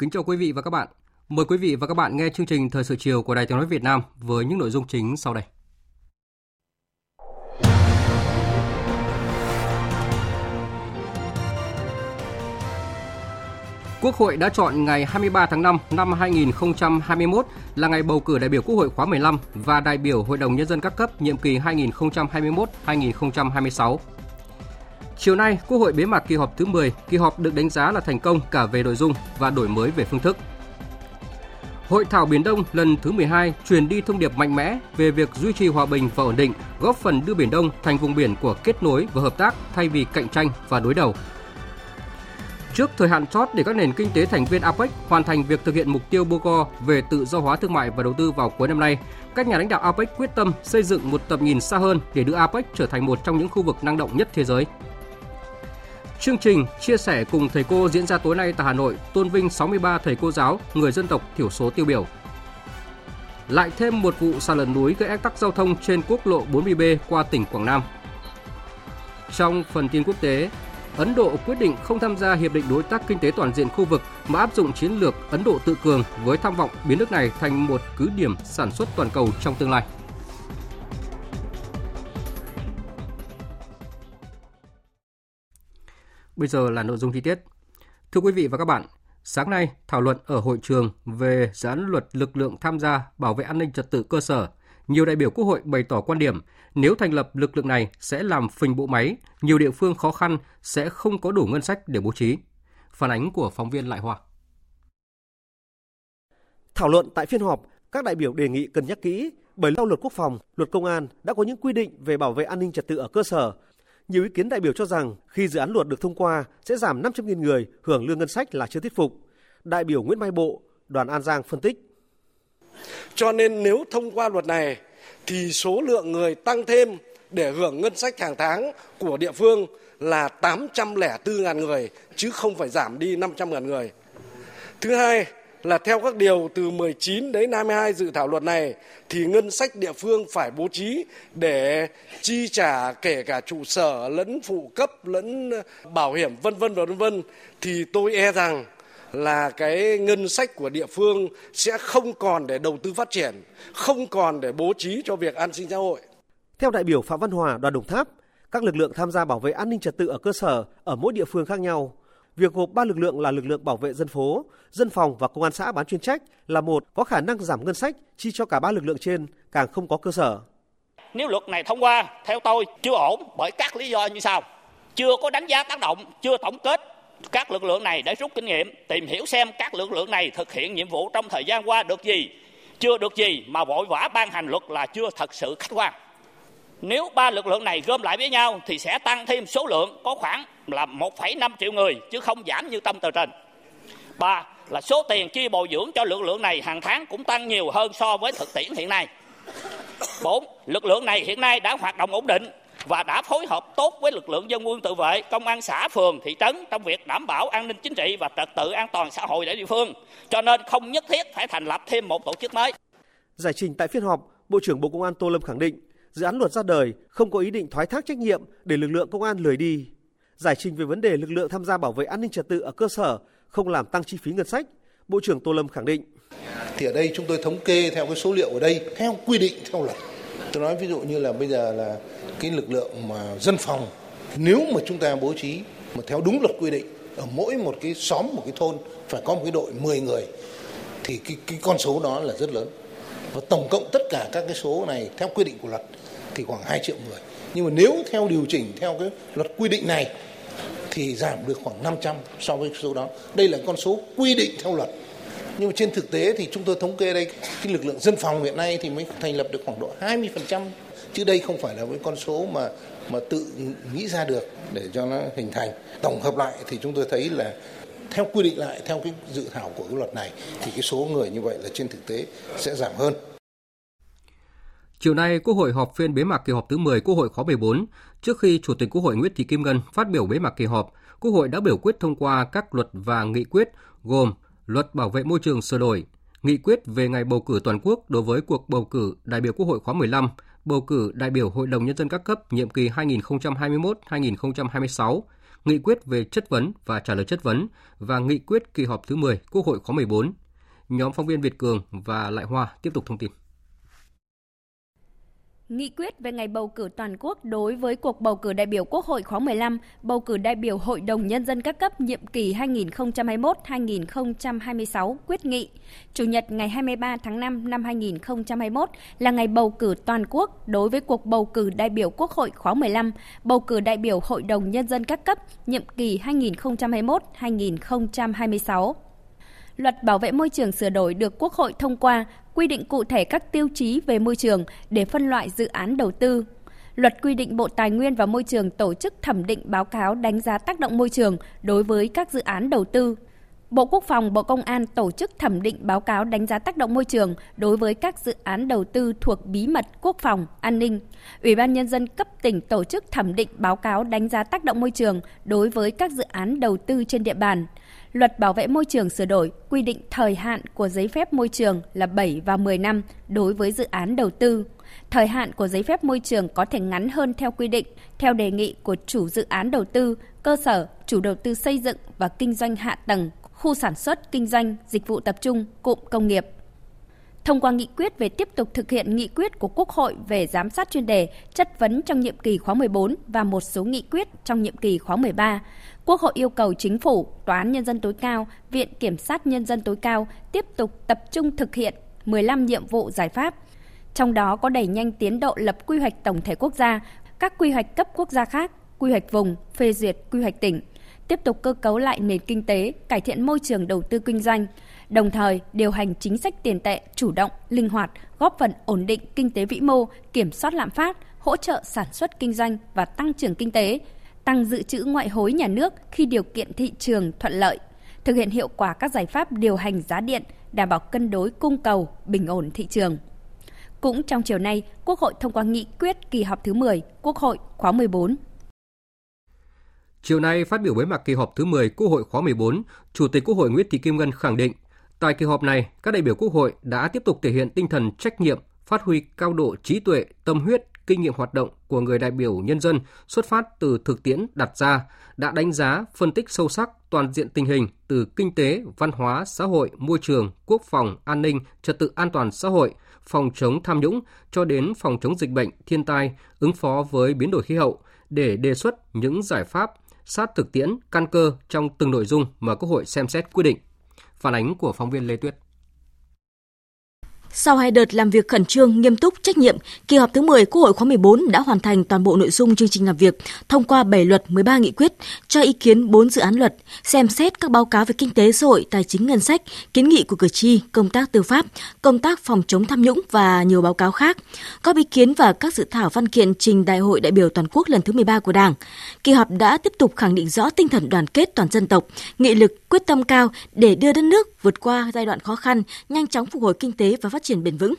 Kính chào quý vị và các bạn. Mời quý vị và các bạn nghe chương trình Thời sự chiều của Đài Tiếng nói Việt Nam với những nội dung chính sau đây. Quốc hội đã chọn ngày 23 tháng 5 năm 2021 là ngày bầu cử đại biểu Quốc hội khóa 15 và đại biểu Hội đồng Nhân dân các cấp nhiệm kỳ 2021-2026. Chiều nay, Quốc hội bế mạc kỳ họp thứ 10, kỳ họp được đánh giá là thành công cả về nội dung và đổi mới về phương thức. Hội thảo Biển Đông lần thứ 12 truyền đi thông điệp mạnh mẽ về việc duy trì hòa bình và ổn định, góp phần đưa Biển Đông thành vùng biển của kết nối và hợp tác thay vì cạnh tranh và đối đầu. Trước thời hạn chót để các nền kinh tế thành viên APEC hoàn thành việc thực hiện mục tiêu Bogor về tự do hóa thương mại và đầu tư vào cuối năm nay, các nhà lãnh đạo APEC quyết tâm xây dựng một tầm nhìn xa hơn để đưa APEC trở thành một trong những khu vực năng động nhất thế giới. Chương trình Chia sẻ cùng thầy cô diễn ra tối nay tại Hà Nội, tôn vinh 63 thầy cô giáo, người dân tộc thiểu số tiêu biểu. Lại thêm một vụ sạt lở núi gây ách tắc giao thông trên quốc lộ 40B qua tỉnh Quảng Nam. Trong phần tin quốc tế, Ấn Độ quyết định không tham gia Hiệp định Đối tác Kinh tế Toàn diện khu vực mà áp dụng chiến lược Ấn Độ tự cường với tham vọng biến nước này thành một cứ điểm sản xuất toàn cầu trong tương lai. Bây giờ là nội dung chi tiết. Thưa quý vị và các bạn, sáng nay thảo luận ở hội trường về dự án luật lực lượng tham gia bảo vệ an ninh trật tự cơ sở, nhiều đại biểu Quốc hội bày tỏ quan điểm nếu thành lập lực lượng này sẽ làm phình bộ máy, nhiều địa phương khó khăn sẽ không có đủ ngân sách để bố trí. Phản ánh của phóng viên Lại Hoa. Thảo luận tại phiên họp, các đại biểu đề nghị cân nhắc kỹ bởi theo luật quốc phòng, luật công an đã có những quy định về bảo vệ an ninh trật tự ở cơ sở. Nhiều ý kiến đại biểu cho rằng khi dự án luật được thông qua sẽ giảm 500.000 người hưởng lương ngân sách là chưa thuyết phục. Đại biểu Nguyễn Mai Bộ, đoàn An Giang phân tích. Cho nên nếu thông qua luật này thì số lượng người tăng thêm để hưởng ngân sách hàng tháng của địa phương là 804.000 người chứ không phải giảm đi 500.000 người. Thứ hai là theo các điều từ 19 đến 22 dự thảo luật này thì ngân sách địa phương phải bố trí để chi trả kể cả trụ sở lẫn phụ cấp lẫn bảo hiểm vân vân thì tôi e rằng là cái ngân sách của địa phương sẽ không còn để đầu tư phát triển, không còn để bố trí cho việc an sinh xã hội. Theo đại biểu Phạm Văn Hòa, đoàn Đồng Tháp, các lực lượng tham gia bảo vệ an ninh trật tự ở cơ sở ở mỗi địa phương khác nhau. Việc gộp 3 lực lượng là lực lượng bảo vệ dân phố, dân phòng và công an xã bán chuyên trách là một có khả năng giảm ngân sách chi cho cả 3 lực lượng trên càng không có cơ sở. Nếu luật này thông qua, theo tôi chưa ổn bởi các lý do như sau. Chưa có đánh giá tác động, chưa tổng kết các lực lượng này để rút kinh nghiệm, tìm hiểu xem các lực lượng này thực hiện nhiệm vụ trong thời gian qua được gì, chưa được gì mà vội vã ban hành luật là chưa thật sự khách quan. Nếu 3 lực lượng này gom lại với nhau thì sẽ tăng thêm số lượng có khoảng là 1,5 triệu người chứ không giảm như tâm tờ trình. 3 là số tiền chi bồi dưỡng cho lực lượng này hàng tháng cũng tăng nhiều hơn so với thực tiễn hiện nay. 4. Lực lượng này hiện nay đã hoạt động ổn định và đã phối hợp tốt với lực lượng dân quân tự vệ, công an xã, phường, thị trấn trong việc đảm bảo an ninh chính trị và trật tự an toàn xã hội ở địa phương, cho nên không nhất thiết phải thành lập thêm một tổ chức mới. Giải trình tại phiên họp, Bộ trưởng Bộ Công an Tô Lâm khẳng định dự án luật ra đời không có ý định thoái thác trách nhiệm để lực lượng công an lười đi. Giải trình về vấn đề lực lượng tham gia bảo vệ an ninh trật tự ở cơ sở không làm tăng chi phí ngân sách, Bộ trưởng Tô Lâm khẳng định. Thì ở đây chúng tôi thống kê theo cái số liệu ở đây, theo quy định, theo luật. Tôi nói ví dụ như là bây giờ là cái lực lượng mà dân phòng, nếu mà chúng ta bố trí mà theo đúng luật quy định, ở mỗi một cái xóm, một cái thôn phải có một cái đội 10 người, thì cái con số đó là rất lớn. Và tổng cộng tất cả các cái số này theo quy định của luật thì khoảng 2 triệu người. Nhưng mà nếu theo điều chỉnh theo cái luật quy định này thì giảm được khoảng 500 so với số đó. Đây là con số quy định theo luật. Nhưng mà trên thực tế thì chúng tôi thống kê đây, cái lực lượng dân phòng hiện nay thì mới thành lập được khoảng độ 20%. Chứ đây không phải là với con số mà tự nghĩ ra được để cho nó hình thành. Tổng hợp lại thì chúng tôi thấy là theo quy định lại, theo cái dự thảo của cái luật này thì cái số người như vậy là trên thực tế sẽ giảm hơn. Chiều nay, Quốc hội họp phiên bế mạc kỳ họp thứ 10 Quốc hội khóa 14. Trước khi Chủ tịch Quốc hội Nguyễn Thị Kim Ngân phát biểu bế mạc kỳ họp, Quốc hội đã biểu quyết thông qua các luật và nghị quyết gồm Luật Bảo vệ môi trường sửa đổi, Nghị quyết về ngày bầu cử toàn quốc đối với cuộc bầu cử đại biểu Quốc hội khóa 15, bầu cử đại biểu Hội đồng Nhân dân các cấp nhiệm kỳ 2021-2026, Nghị quyết về chất vấn và trả lời chất vấn và Nghị quyết kỳ họp thứ 10 Quốc hội khóa 14. Nhóm phóng viên Việt Cường và Lại Hoa tiếp tục thông tin. Nghị quyết về ngày bầu cử toàn quốc đối với cuộc bầu cử đại biểu Quốc hội khóa 15, bầu cử đại biểu Hội đồng Nhân dân các cấp nhiệm kỳ 2021-2026 quyết nghị. Chủ nhật ngày 23 tháng 5 năm 2021 là ngày bầu cử toàn quốc đối với cuộc bầu cử đại biểu Quốc hội khóa 15, bầu cử đại biểu Hội đồng Nhân dân các cấp nhiệm kỳ 2021-2026. Luật Bảo vệ môi trường sửa đổi được Quốc hội thông qua, quy định cụ thể các tiêu chí về môi trường để phân loại dự án đầu tư. Luật quy định Bộ Tài nguyên và Môi trường tổ chức thẩm định báo cáo đánh giá tác động môi trường đối với các dự án đầu tư. Bộ Quốc phòng, Bộ Công an tổ chức thẩm định báo cáo đánh giá tác động môi trường đối với các dự án đầu tư thuộc bí mật quốc phòng, an ninh. Ủy ban Nhân dân cấp tỉnh tổ chức thẩm định báo cáo đánh giá tác động môi trường đối với các dự án đầu tư trên địa bàn. Luật Bảo vệ môi trường sửa đổi quy định thời hạn của giấy phép môi trường là 7 và 10 năm đối với dự án đầu tư. Thời hạn của giấy phép môi trường có thể ngắn hơn theo quy định, theo đề nghị của chủ dự án đầu tư, cơ sở, chủ đầu tư xây dựng và kinh doanh hạ tầng, khu sản xuất, kinh doanh, dịch vụ tập trung, cụm công nghiệp. Thông qua nghị quyết về tiếp tục thực hiện nghị quyết của Quốc hội về giám sát chuyên đề, chất vấn trong nhiệm kỳ khóa 14 và một số nghị quyết trong nhiệm kỳ khóa 13, Quốc hội yêu cầu Chính phủ, Tòa án Nhân dân tối cao, Viện Kiểm sát Nhân dân tối cao tiếp tục tập trung thực hiện 15 nhiệm vụ giải pháp. Trong đó có đẩy nhanh tiến độ lập quy hoạch tổng thể quốc gia, các quy hoạch cấp quốc gia khác, quy hoạch vùng, phê duyệt quy hoạch tỉnh, tiếp tục cơ cấu lại nền kinh tế, cải thiện môi trường đầu tư kinh doanh, đồng thời điều hành chính sách tiền tệ chủ động, linh hoạt, góp phần ổn định kinh tế vĩ mô, kiểm soát lạm phát, hỗ trợ sản xuất kinh doanh và tăng trưởng kinh tế, tăng dự trữ ngoại hối nhà nước khi điều kiện thị trường thuận lợi, thực hiện hiệu quả các giải pháp điều hành giá điện, đảm bảo cân đối cung cầu, bình ổn thị trường. Cũng trong chiều nay, Quốc hội thông qua nghị quyết kỳ họp thứ 10, Quốc hội khóa 14. Chiều nay, phát biểu bế mạc kỳ họp thứ 10 Quốc hội khóa 14, Chủ tịch Quốc hội Nguyễn Thị Kim Ngân khẳng định, tại kỳ họp này, các đại biểu Quốc hội đã tiếp tục thể hiện tinh thần trách nhiệm, phát huy cao độ trí tuệ, tâm huyết, kinh nghiệm hoạt động của người đại biểu nhân dân xuất phát từ thực tiễn đặt ra, đã đánh giá, phân tích sâu sắc toàn diện tình hình từ kinh tế, văn hóa, xã hội, môi trường, quốc phòng, an ninh, trật tự an toàn xã hội, phòng chống tham nhũng cho đến phòng chống dịch bệnh, thiên tai, ứng phó với biến đổi khí hậu để đề xuất những giải pháp sát thực tiễn, căn cơ trong từng nội dung mà Quốc hội xem xét quyết định. Phản ánh của phóng viên Lê Tuyết. Sau hai đợt làm việc khẩn trương, nghiêm túc, trách nhiệm, kỳ họp thứ 10 Quốc hội khóa 14 đã hoàn thành toàn bộ nội dung chương trình làm việc, thông qua 7 luật, 13 nghị quyết, cho ý kiến 4 dự án luật, xem xét các báo cáo về kinh tế, xã hội, tài chính, ngân sách, kiến nghị của cử tri, công tác tư pháp, công tác phòng chống tham nhũng và nhiều báo cáo khác, góp ý kiến và các dự thảo văn kiện trình Đại hội đại biểu toàn quốc lần thứ 13 của Đảng. Kỳ họp đã tiếp tục khẳng định rõ tinh thần đoàn kết toàn dân tộc, nghị lực, quyết tâm cao để đưa đất nước vượt qua giai đoạn khó khăn, nhanh chóng phục hồi kinh tế và phát triển bền vững.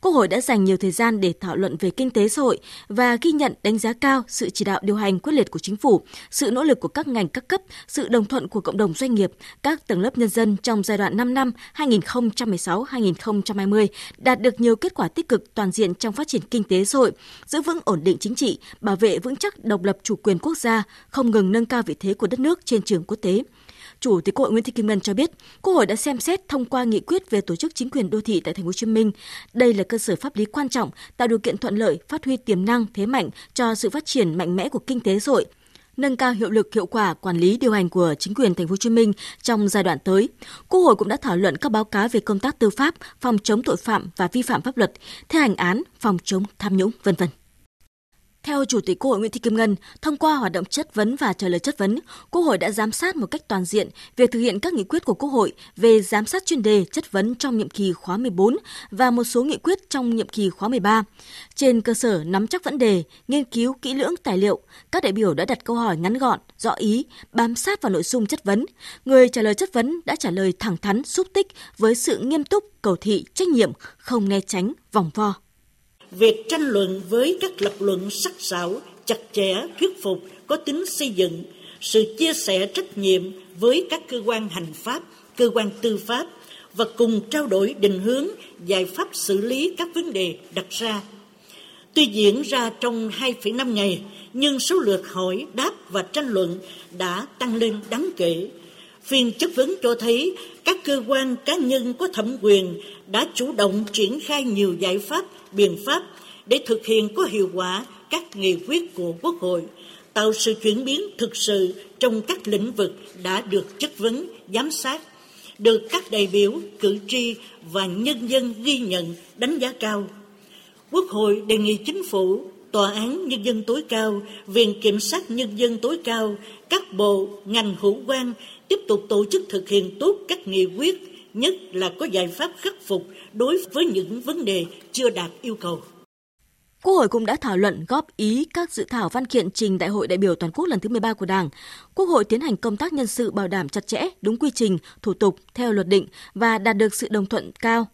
Quốc hội đã dành nhiều thời gian để thảo luận về kinh tế xã hội và ghi nhận đánh giá cao sự chỉ đạo điều hành quyết liệt của Chính phủ, sự nỗ lực của các ngành các cấp, sự đồng thuận của cộng đồng doanh nghiệp, các tầng lớp nhân dân trong giai đoạn 5 năm 2016-2020 đạt được nhiều kết quả tích cực toàn diện trong phát triển kinh tế xã hội, giữ vững ổn định chính trị, bảo vệ vững chắc độc lập chủ quyền quốc gia, không ngừng nâng cao vị thế của đất nước trên trường quốc tế. Chủ tịch Quốc hội Nguyễn Thị Kim Ngân cho biết, Quốc hội đã xem xét thông qua nghị quyết về tổ chức chính quyền đô thị tại Thành phố Hồ Chí Minh. Đây là cơ sở pháp lý quan trọng, tạo điều kiện thuận lợi, phát huy tiềm năng, thế mạnh cho sự phát triển mạnh mẽ của kinh tế xã hội, nâng cao hiệu lực, hiệu quả quản lý điều hành của chính quyền Thành phố Hồ Chí Minh trong giai đoạn tới. Quốc hội cũng đã thảo luận các báo cáo về công tác tư pháp, phòng chống tội phạm và vi phạm pháp luật, thi hành án, phòng chống tham nhũng, v.v. Theo Chủ tịch Quốc hội Nguyễn Thị Kim Ngân, thông qua hoạt động chất vấn và trả lời chất vấn, Quốc hội đã giám sát một cách toàn diện việc thực hiện các nghị quyết của Quốc hội về giám sát chuyên đề chất vấn trong nhiệm kỳ khóa 14 và một số nghị quyết trong nhiệm kỳ khóa 13. Trên cơ sở nắm chắc vấn đề, nghiên cứu kỹ lưỡng tài liệu, các đại biểu đã đặt câu hỏi ngắn gọn, rõ ý, bám sát vào nội dung chất vấn. Người trả lời chất vấn đã trả lời thẳng thắn, xúc tích với sự nghiêm túc, cầu thị, trách nhiệm, không né tránh, vòng vo. Việc tranh luận với các lập luận sắc sảo, chặt chẽ, thuyết phục, có tính xây dựng, sự chia sẻ trách nhiệm với các cơ quan hành pháp, cơ quan tư pháp và cùng trao đổi định hướng, giải pháp xử lý các vấn đề đặt ra. Tuy diễn ra trong 2,5 ngày, nhưng số lượt hỏi, đáp và tranh luận đã tăng lên đáng kể. Phiên chất vấn cho thấy các cơ quan cá nhân có thẩm quyền đã chủ động triển khai nhiều giải pháp, biện pháp để thực hiện có hiệu quả các nghị quyết của Quốc hội, tạo sự chuyển biến thực sự trong các lĩnh vực đã được chất vấn, giám sát, được các đại biểu, cử tri và nhân dân ghi nhận, đánh giá cao. Quốc hội đề nghị Chính phủ, Tòa án Nhân dân tối cao, Viện Kiểm sát Nhân dân tối cao, các bộ, ngành hữu quan tiếp tục tổ chức thực hiện tốt các nghị quyết, nhất là có giải pháp khắc phục đối với những vấn đề chưa đạt yêu cầu. Quốc hội cũng đã thảo luận góp ý các dự thảo văn kiện trình Đại hội đại biểu toàn quốc lần thứ 13 của Đảng. Quốc hội tiến hành công tác nhân sự bảo đảm chặt chẽ, đúng quy trình, thủ tục, theo luật định và đạt được sự đồng thuận cao.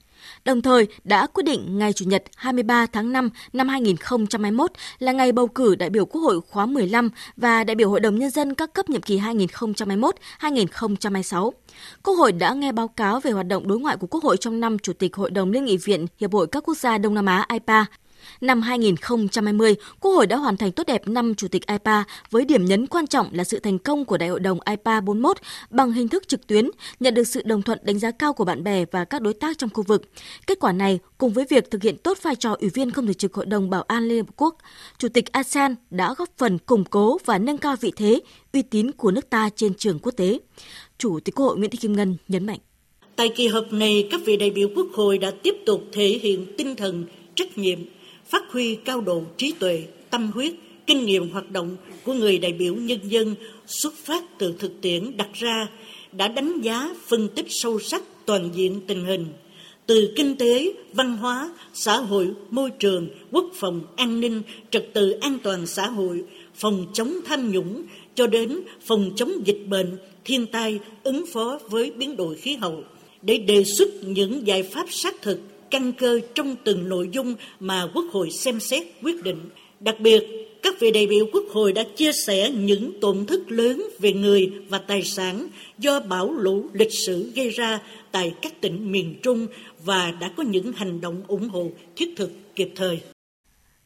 Đồng thời đã quyết định ngày Chủ nhật 23 tháng 5 năm 2021 là ngày bầu cử đại biểu Quốc hội khóa 15 và đại biểu Hội đồng Nhân dân các cấp nhiệm kỳ 2021-2026. Quốc hội đã nghe báo cáo về hoạt động đối ngoại của Quốc hội trong năm Chủ tịch Hội đồng Liên nghị viện Hiệp hội các quốc gia Đông Nam Á IPA. Năm 2020, Quốc hội đã hoàn thành tốt đẹp năm Chủ tịch IPA với điểm nhấn quan trọng là sự thành công của Đại hội đồng IPA 41 bằng hình thức trực tuyến, nhận được sự đồng thuận đánh giá cao của bạn bè và các đối tác trong khu vực. Kết quả này, cùng với việc thực hiện tốt vai trò Ủy viên không thường trực Hội đồng Bảo an Liên Hợp Quốc, Chủ tịch ASEAN đã góp phần củng cố và nâng cao vị thế, uy tín của nước ta trên trường quốc tế. Chủ tịch Quốc hội Nguyễn Thị Kim Ngân nhấn mạnh. Tại kỳ họp này, các vị đại biểu Quốc hội đã tiếp tục thể hiện tinh thần trách nhiệm, phát huy cao độ trí tuệ, tâm huyết, kinh nghiệm hoạt động của người đại biểu nhân dân xuất phát từ thực tiễn đặt ra, đã đánh giá, phân tích sâu sắc toàn diện tình hình. Từ kinh tế, văn hóa, xã hội, môi trường, quốc phòng, an ninh, trật tự an toàn xã hội, phòng chống tham nhũng, cho đến phòng chống dịch bệnh, thiên tai, ứng phó với biến đổi khí hậu, để đề xuất những giải pháp sát thực, căn cơ trong từng nội dung mà Quốc hội xem xét quyết định. Đặc biệt, các vị đại biểu Quốc hội đã chia sẻ những tổn thất lớn về người và tài sản do bão lũ lịch sử gây ra tại các tỉnh miền Trung và đã có những hành động ủng hộ thiết thực kịp thời.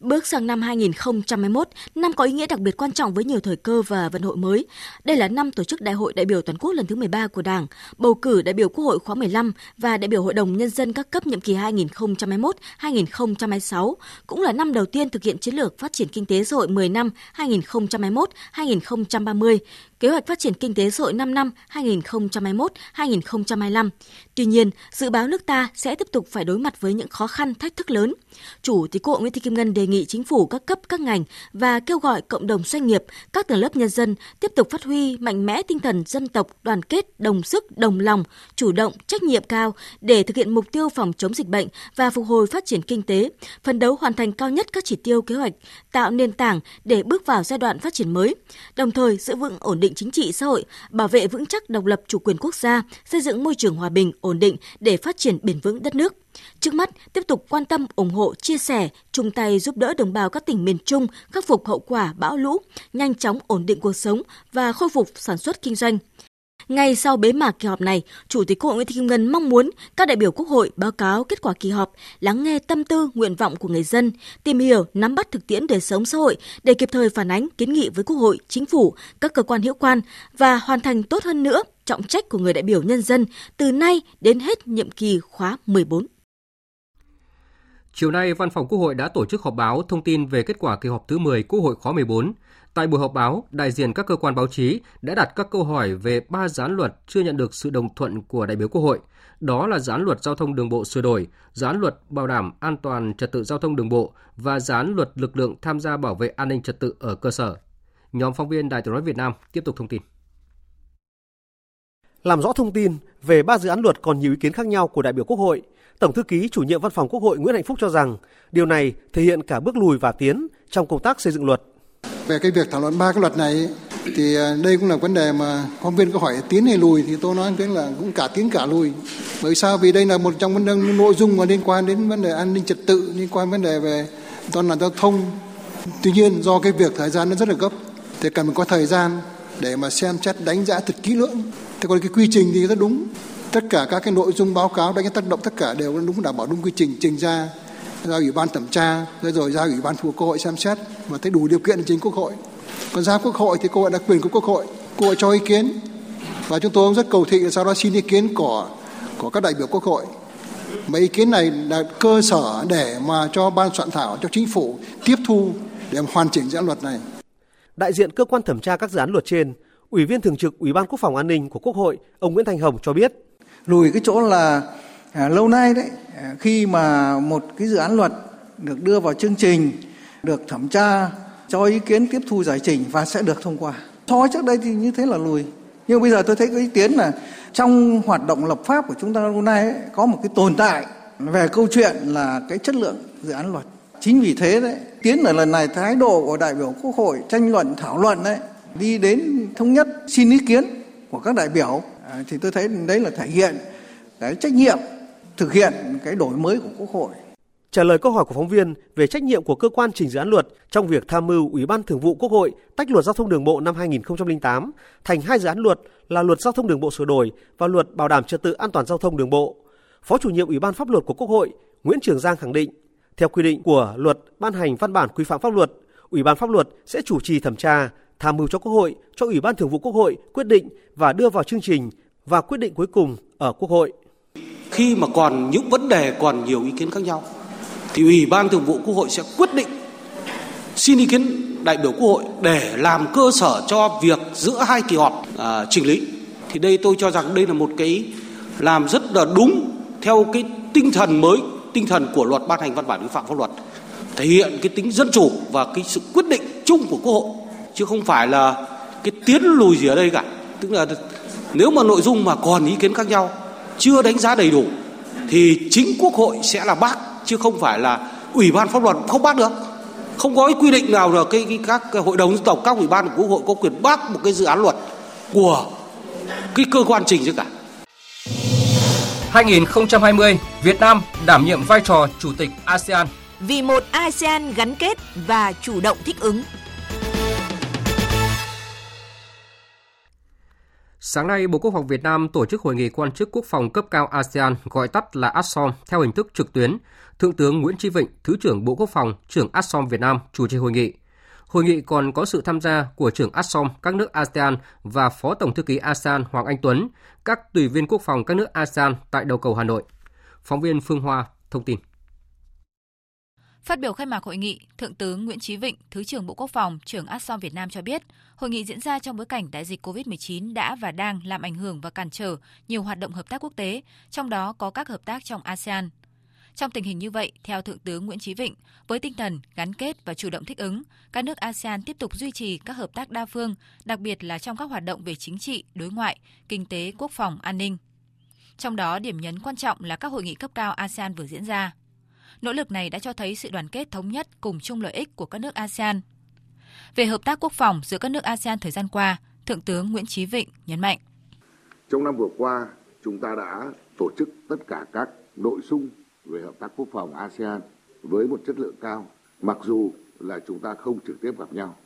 Bước sang năm 2021, năm có ý nghĩa đặc biệt quan trọng với nhiều thời cơ và vận hội mới. Đây là năm tổ chức Đại hội đại biểu toàn quốc lần thứ 13 của Đảng, bầu cử đại biểu Quốc hội khóa 15 và đại biểu Hội đồng Nhân dân các cấp nhiệm kỳ 2021-2026, cũng là năm đầu tiên thực hiện chiến lược phát triển kinh tế xã hội 10 năm 2021-2030, kế hoạch phát triển kinh tế xã hội 5 năm 2021-2025. Tuy nhiên, dự báo nước ta sẽ tiếp tục phải đối mặt với những khó khăn, thách thức lớn. Chủ tịch Quốc hội Nguyễn Thị Kim Ngân đề nghị Chính phủ, các cấp, các ngành và kêu gọi cộng đồng doanh nghiệp, các tầng lớp nhân dân tiếp tục phát huy mạnh mẽ tinh thần dân tộc, đoàn kết, đồng sức, đồng lòng, chủ động, trách nhiệm cao để thực hiện mục tiêu phòng chống dịch bệnh và phục hồi phát triển kinh tế, phấn đấu hoàn thành cao nhất các chỉ tiêu kế hoạch, tạo nền tảng để bước vào giai đoạn phát triển mới, đồng thời giữ vững ổn định chính trị xã hội, bảo vệ vững chắc độc lập chủ quyền quốc gia, xây dựng môi trường hòa bình, ổn định để phát triển bền vững đất nước. Trước mắt, tiếp tục quan tâm, ủng hộ, chia sẻ, chung tay giúp đỡ đồng bào các tỉnh miền Trung khắc phục hậu quả bão lũ, nhanh chóng ổn định cuộc sống và khôi phục sản xuất kinh doanh. Ngay sau bế mạc kỳ họp này, Chủ tịch Quốc hội Nguyễn Thị Kim Ngân mong muốn các đại biểu Quốc hội báo cáo kết quả kỳ họp, lắng nghe tâm tư, nguyện vọng của người dân, tìm hiểu, nắm bắt thực tiễn đời sống xã hội để kịp thời phản ánh, kiến nghị với Quốc hội, Chính phủ, các cơ quan hữu quan và hoàn thành tốt hơn nữa trọng trách của người đại biểu nhân dân từ nay đến hết nhiệm kỳ khóa 14. Chiều nay, Văn phòng Quốc hội đã tổ chức họp báo thông tin về kết quả kỳ họp thứ 10 Quốc hội khóa 14. Tại buổi họp báo, đại diện các cơ quan báo chí đã đặt các câu hỏi về 3 dự án luật chưa nhận được sự đồng thuận của đại biểu Quốc hội. đó là dự án luật giao thông đường bộ sửa đổi, dự án luật bảo đảm an toàn trật tự giao thông đường bộ và dự án luật lực lượng tham gia bảo vệ an ninh trật tự ở cơ sở. Nhóm phóng viên Đài Tiếng nói Việt Nam tiếp tục thông tin. Làm rõ thông tin về 3 dự án luật còn nhiều ý kiến khác nhau của đại biểu Quốc hội, Tổng thư ký chủ nhiệm Văn phòng Quốc hội Nguyễn Hạnh Phúc cho rằng điều này thể hiện cả bước lùi và tiến trong công tác xây dựng luật. Về cái việc thảo luận 3 cái luật này thì đây cũng là vấn đề mà phóng viên có hỏi tiến hay lùi thì tôi nói tiếng là cũng cả tiến cả lùi. Bởi sao? Vì đây là một trong vấn đề nội dung mà liên quan đến vấn đề an ninh trật tự, liên quan vấn đề về toàn là giao thông. Tuy nhiên do cái việc thời gian nó rất là gấp thì cần phải có thời gian để mà xem xét đánh giá thật kỹ lưỡng. Thế còn cái quy trình thì rất đúng. Tất cả các cái nội dung báo cáo đánh giá tác động tất cả đều đúng, đảm bảo đúng quy trình trình ra Ủy ban thẩm tra, rồi ra Ủy ban Quốc hội xem xét và thấy đủ điều kiện để trình Quốc hội. Còn ra Quốc hội thì Quốc hội đặc quyền của Quốc hội cho ý kiến. Và chúng tôi cũng rất cầu thị là sau đó xin ý kiến của các đại biểu Quốc hội. Mấy ý kiến này là cơ sở để mà cho ban soạn thảo, cho chính phủ tiếp thu để hoàn chỉnh dự án luật này. Đại diện cơ quan thẩm tra các dự án luật trên, Ủy viên thường trực Ủy ban Quốc phòng An ninh của Quốc hội, ông Nguyễn Thành Hồng cho biết. Lùi cái chỗ là lâu nay đấy, khi mà một cái dự án luật được đưa vào chương trình, được thẩm tra, cho ý kiến tiếp thu giải trình và sẽ được thông qua. So với trước đây thì như thế là lùi. Nhưng bây giờ tôi thấy cái ý kiến là trong hoạt động lập pháp của chúng ta lâu nay ấy, có một cái tồn tại về câu chuyện là cái chất lượng dự án luật. Chính vì thế đấy, tiến ở lần này thái độ của đại biểu Quốc hội tranh luận thảo luận đấy, đi đến thống nhất xin ý kiến của các đại biểu thì tôi thấy đấy là thể hiện cái trách nhiệm thực hiện cái đổi mới của Quốc hội. Trả lời câu hỏi của phóng viên về trách nhiệm của cơ quan trình dự án luật trong việc tham mưu Ủy ban Thường vụ Quốc hội tách luật giao thông đường bộ năm 2008 thành 2 dự án luật là luật giao thông đường bộ sửa đổi và luật bảo đảm trật tự an toàn giao thông đường bộ, Phó chủ nhiệm Ủy ban Pháp luật của Quốc hội Nguyễn Trường Giang khẳng định, theo quy định của luật ban hành văn bản quy phạm pháp luật, Ủy ban Pháp luật sẽ chủ trì thẩm tra, tham mưu cho Quốc hội, cho Ủy ban Thường vụ Quốc hội quyết định và đưa vào chương trình và quyết định cuối cùng ở Quốc hội. Khi mà còn những vấn đề còn nhiều ý kiến khác nhau thì Ủy ban Thường vụ Quốc hội sẽ quyết định xin ý kiến đại biểu Quốc hội để làm cơ sở cho việc giữa 2 kỳ họp chỉnh lý. Thì tôi cho rằng đây là một cái làm rất là đúng theo cái tinh thần mới, tinh thần của luật ban hành văn bản quy phạm pháp luật, thể hiện cái tính dân chủ và cái sự quyết định chung của Quốc hội, chứ không phải là cái tiến lùi gì ở đây cả. Tức là nếu mà nội dung mà còn ý kiến khác nhau, chưa đánh giá đầy đủ thì chính Quốc hội sẽ là bác, chứ không phải là Ủy ban Pháp luật không bác được. Không có cái quy định nào là các hội đồng dân tộc, các ủy ban của Quốc hội có quyền bác một cái dự án luật của cái cơ quan trình chứ cả. 2020, Việt Nam đảm nhiệm vai trò Chủ tịch ASEAN. Vì một ASEAN gắn kết và chủ động thích ứng. Sáng nay, Bộ Quốc phòng Việt Nam tổ chức hội nghị quan chức quốc phòng cấp cao ASEAN, gọi tắt là ASSOM, theo hình thức trực tuyến. Thượng tướng Nguyễn Chí Vịnh, Thứ trưởng Bộ Quốc phòng, trưởng ASSOM Việt Nam chủ trì hội nghị. Hội nghị còn có sự tham gia của trưởng ASSOM các nước ASEAN và Phó Tổng thư ký ASEAN Hoàng Anh Tuấn, các tùy viên quốc phòng các nước ASEAN tại đầu cầu Hà Nội. Phóng viên Phương Hoa thông tin. Phát biểu khai mạc hội nghị, Thượng tướng Nguyễn Chí Vịnh, Thứ trưởng Bộ Quốc phòng, trưởng ASSOM Việt Nam cho biết, hội nghị diễn ra trong bối cảnh đại dịch COVID-19 đã và đang làm ảnh hưởng và cản trở nhiều hoạt động hợp tác quốc tế, trong đó có các hợp tác trong ASEAN. Trong tình hình như vậy, theo Thượng tướng Nguyễn Chí Vịnh, với tinh thần gắn kết và chủ động thích ứng, các nước ASEAN tiếp tục duy trì các hợp tác đa phương, đặc biệt là trong các hoạt động về chính trị, đối ngoại, kinh tế, quốc phòng, an ninh. Trong đó, điểm nhấn quan trọng là các hội nghị cấp cao ASEAN vừa diễn ra. Nỗ lực này đã cho thấy sự đoàn kết thống nhất cùng chung lợi ích của các nước ASEAN. Về hợp tác quốc phòng giữa các nước ASEAN thời gian qua, Thượng tướng Nguyễn Chí Vịnh nhấn mạnh. Trong năm vừa qua, chúng ta đã tổ chức tất cả các nội dung về hợp tác quốc phòng ASEAN với một chất lượng cao, mặc dù là chúng ta không trực tiếp gặp nhau.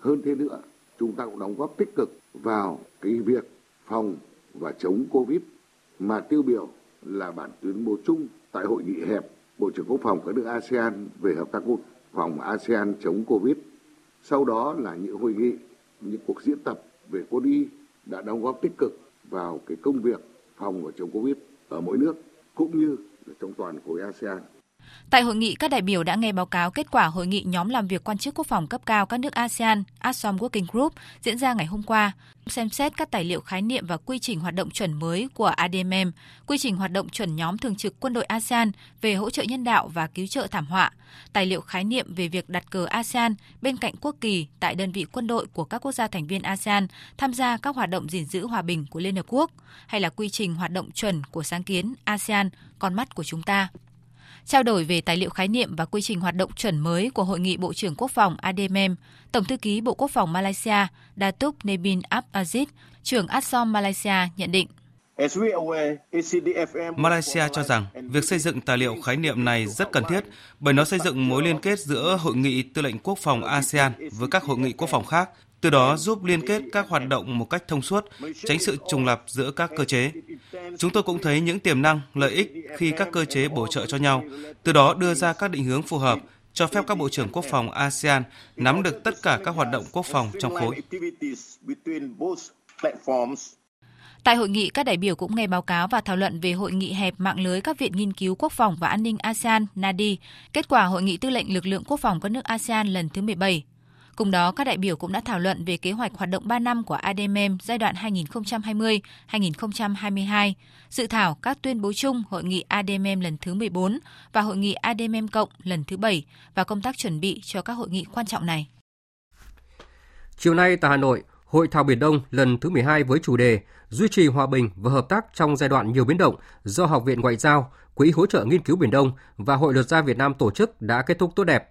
Hơn thế nữa, chúng ta cũng đóng góp tích cực vào cái việc phòng và chống Covid mà tiêu biểu là bản tuyên bố chung tại hội nghị hẹp Bộ trưởng Quốc phòng các nước ASEAN về hợp tác quốc phòng ASEAN chống Covid. Sau đó là những hội nghị, những cuộc diễn tập về CODI đã đóng góp tích cực vào cái công việc phòng và chống Covid ở mỗi nước cũng như trong toàn khối ASEAN. Tại hội nghị, các đại biểu đã nghe báo cáo kết quả hội nghị nhóm làm việc quan chức quốc phòng cấp cao các nước ASEAN, ASEAN Working Group diễn ra ngày hôm qua, xem xét các tài liệu khái niệm và quy trình hoạt động chuẩn mới của ADMM, quy trình hoạt động chuẩn nhóm thường trực quân đội ASEAN về hỗ trợ nhân đạo và cứu trợ thảm họa, tài liệu khái niệm về việc đặt cờ ASEAN bên cạnh quốc kỳ tại đơn vị quân đội của các quốc gia thành viên ASEAN tham gia các hoạt động gìn giữ hòa bình của Liên Hợp Quốc, hay là quy trình hoạt động chuẩn của sáng kiến ASEAN, con mắt của chúng ta. Trao đổi về tài liệu khái niệm và quy trình hoạt động chuẩn mới của Hội nghị Bộ trưởng Quốc phòng ADMM, Tổng thư ký Bộ Quốc phòng Malaysia Datuk Nebin Ab Aziz, trưởng ASEAN Malaysia nhận định. Malaysia cho rằng việc xây dựng tài liệu khái niệm này rất cần thiết bởi nó xây dựng mối liên kết giữa Hội nghị Tư lệnh Quốc phòng ASEAN với các hội nghị quốc phòng khác, từ đó giúp liên kết các hoạt động một cách thông suốt, tránh sự trùng lặp giữa các cơ chế. Chúng tôi cũng thấy những tiềm năng, lợi ích khi các cơ chế bổ trợ cho nhau, từ đó đưa ra các định hướng phù hợp, cho phép các bộ trưởng quốc phòng ASEAN nắm được tất cả các hoạt động quốc phòng trong khối. Tại hội nghị, các đại biểu cũng nghe báo cáo và thảo luận về hội nghị hẹp mạng lưới các viện nghiên cứu quốc phòng và an ninh ASEAN, NADI, kết quả hội nghị tư lệnh lực lượng quốc phòng các nước ASEAN lần thứ 17. Cùng đó, các đại biểu cũng đã thảo luận về kế hoạch hoạt động 3 năm của ADMM giai đoạn 2020-2022, dự thảo các tuyên bố chung Hội nghị ADMM lần thứ 14 và Hội nghị ADMM Cộng lần thứ 7 và công tác chuẩn bị cho các hội nghị quan trọng này. Chiều nay tại Hà Nội, Hội thảo Biển Đông lần thứ 12 với chủ đề Duy trì hòa bình và hợp tác trong giai đoạn nhiều biến động do Học viện Ngoại giao, Quỹ hỗ trợ nghiên cứu Biển Đông và Hội luật gia Việt Nam tổ chức đã kết thúc tốt đẹp.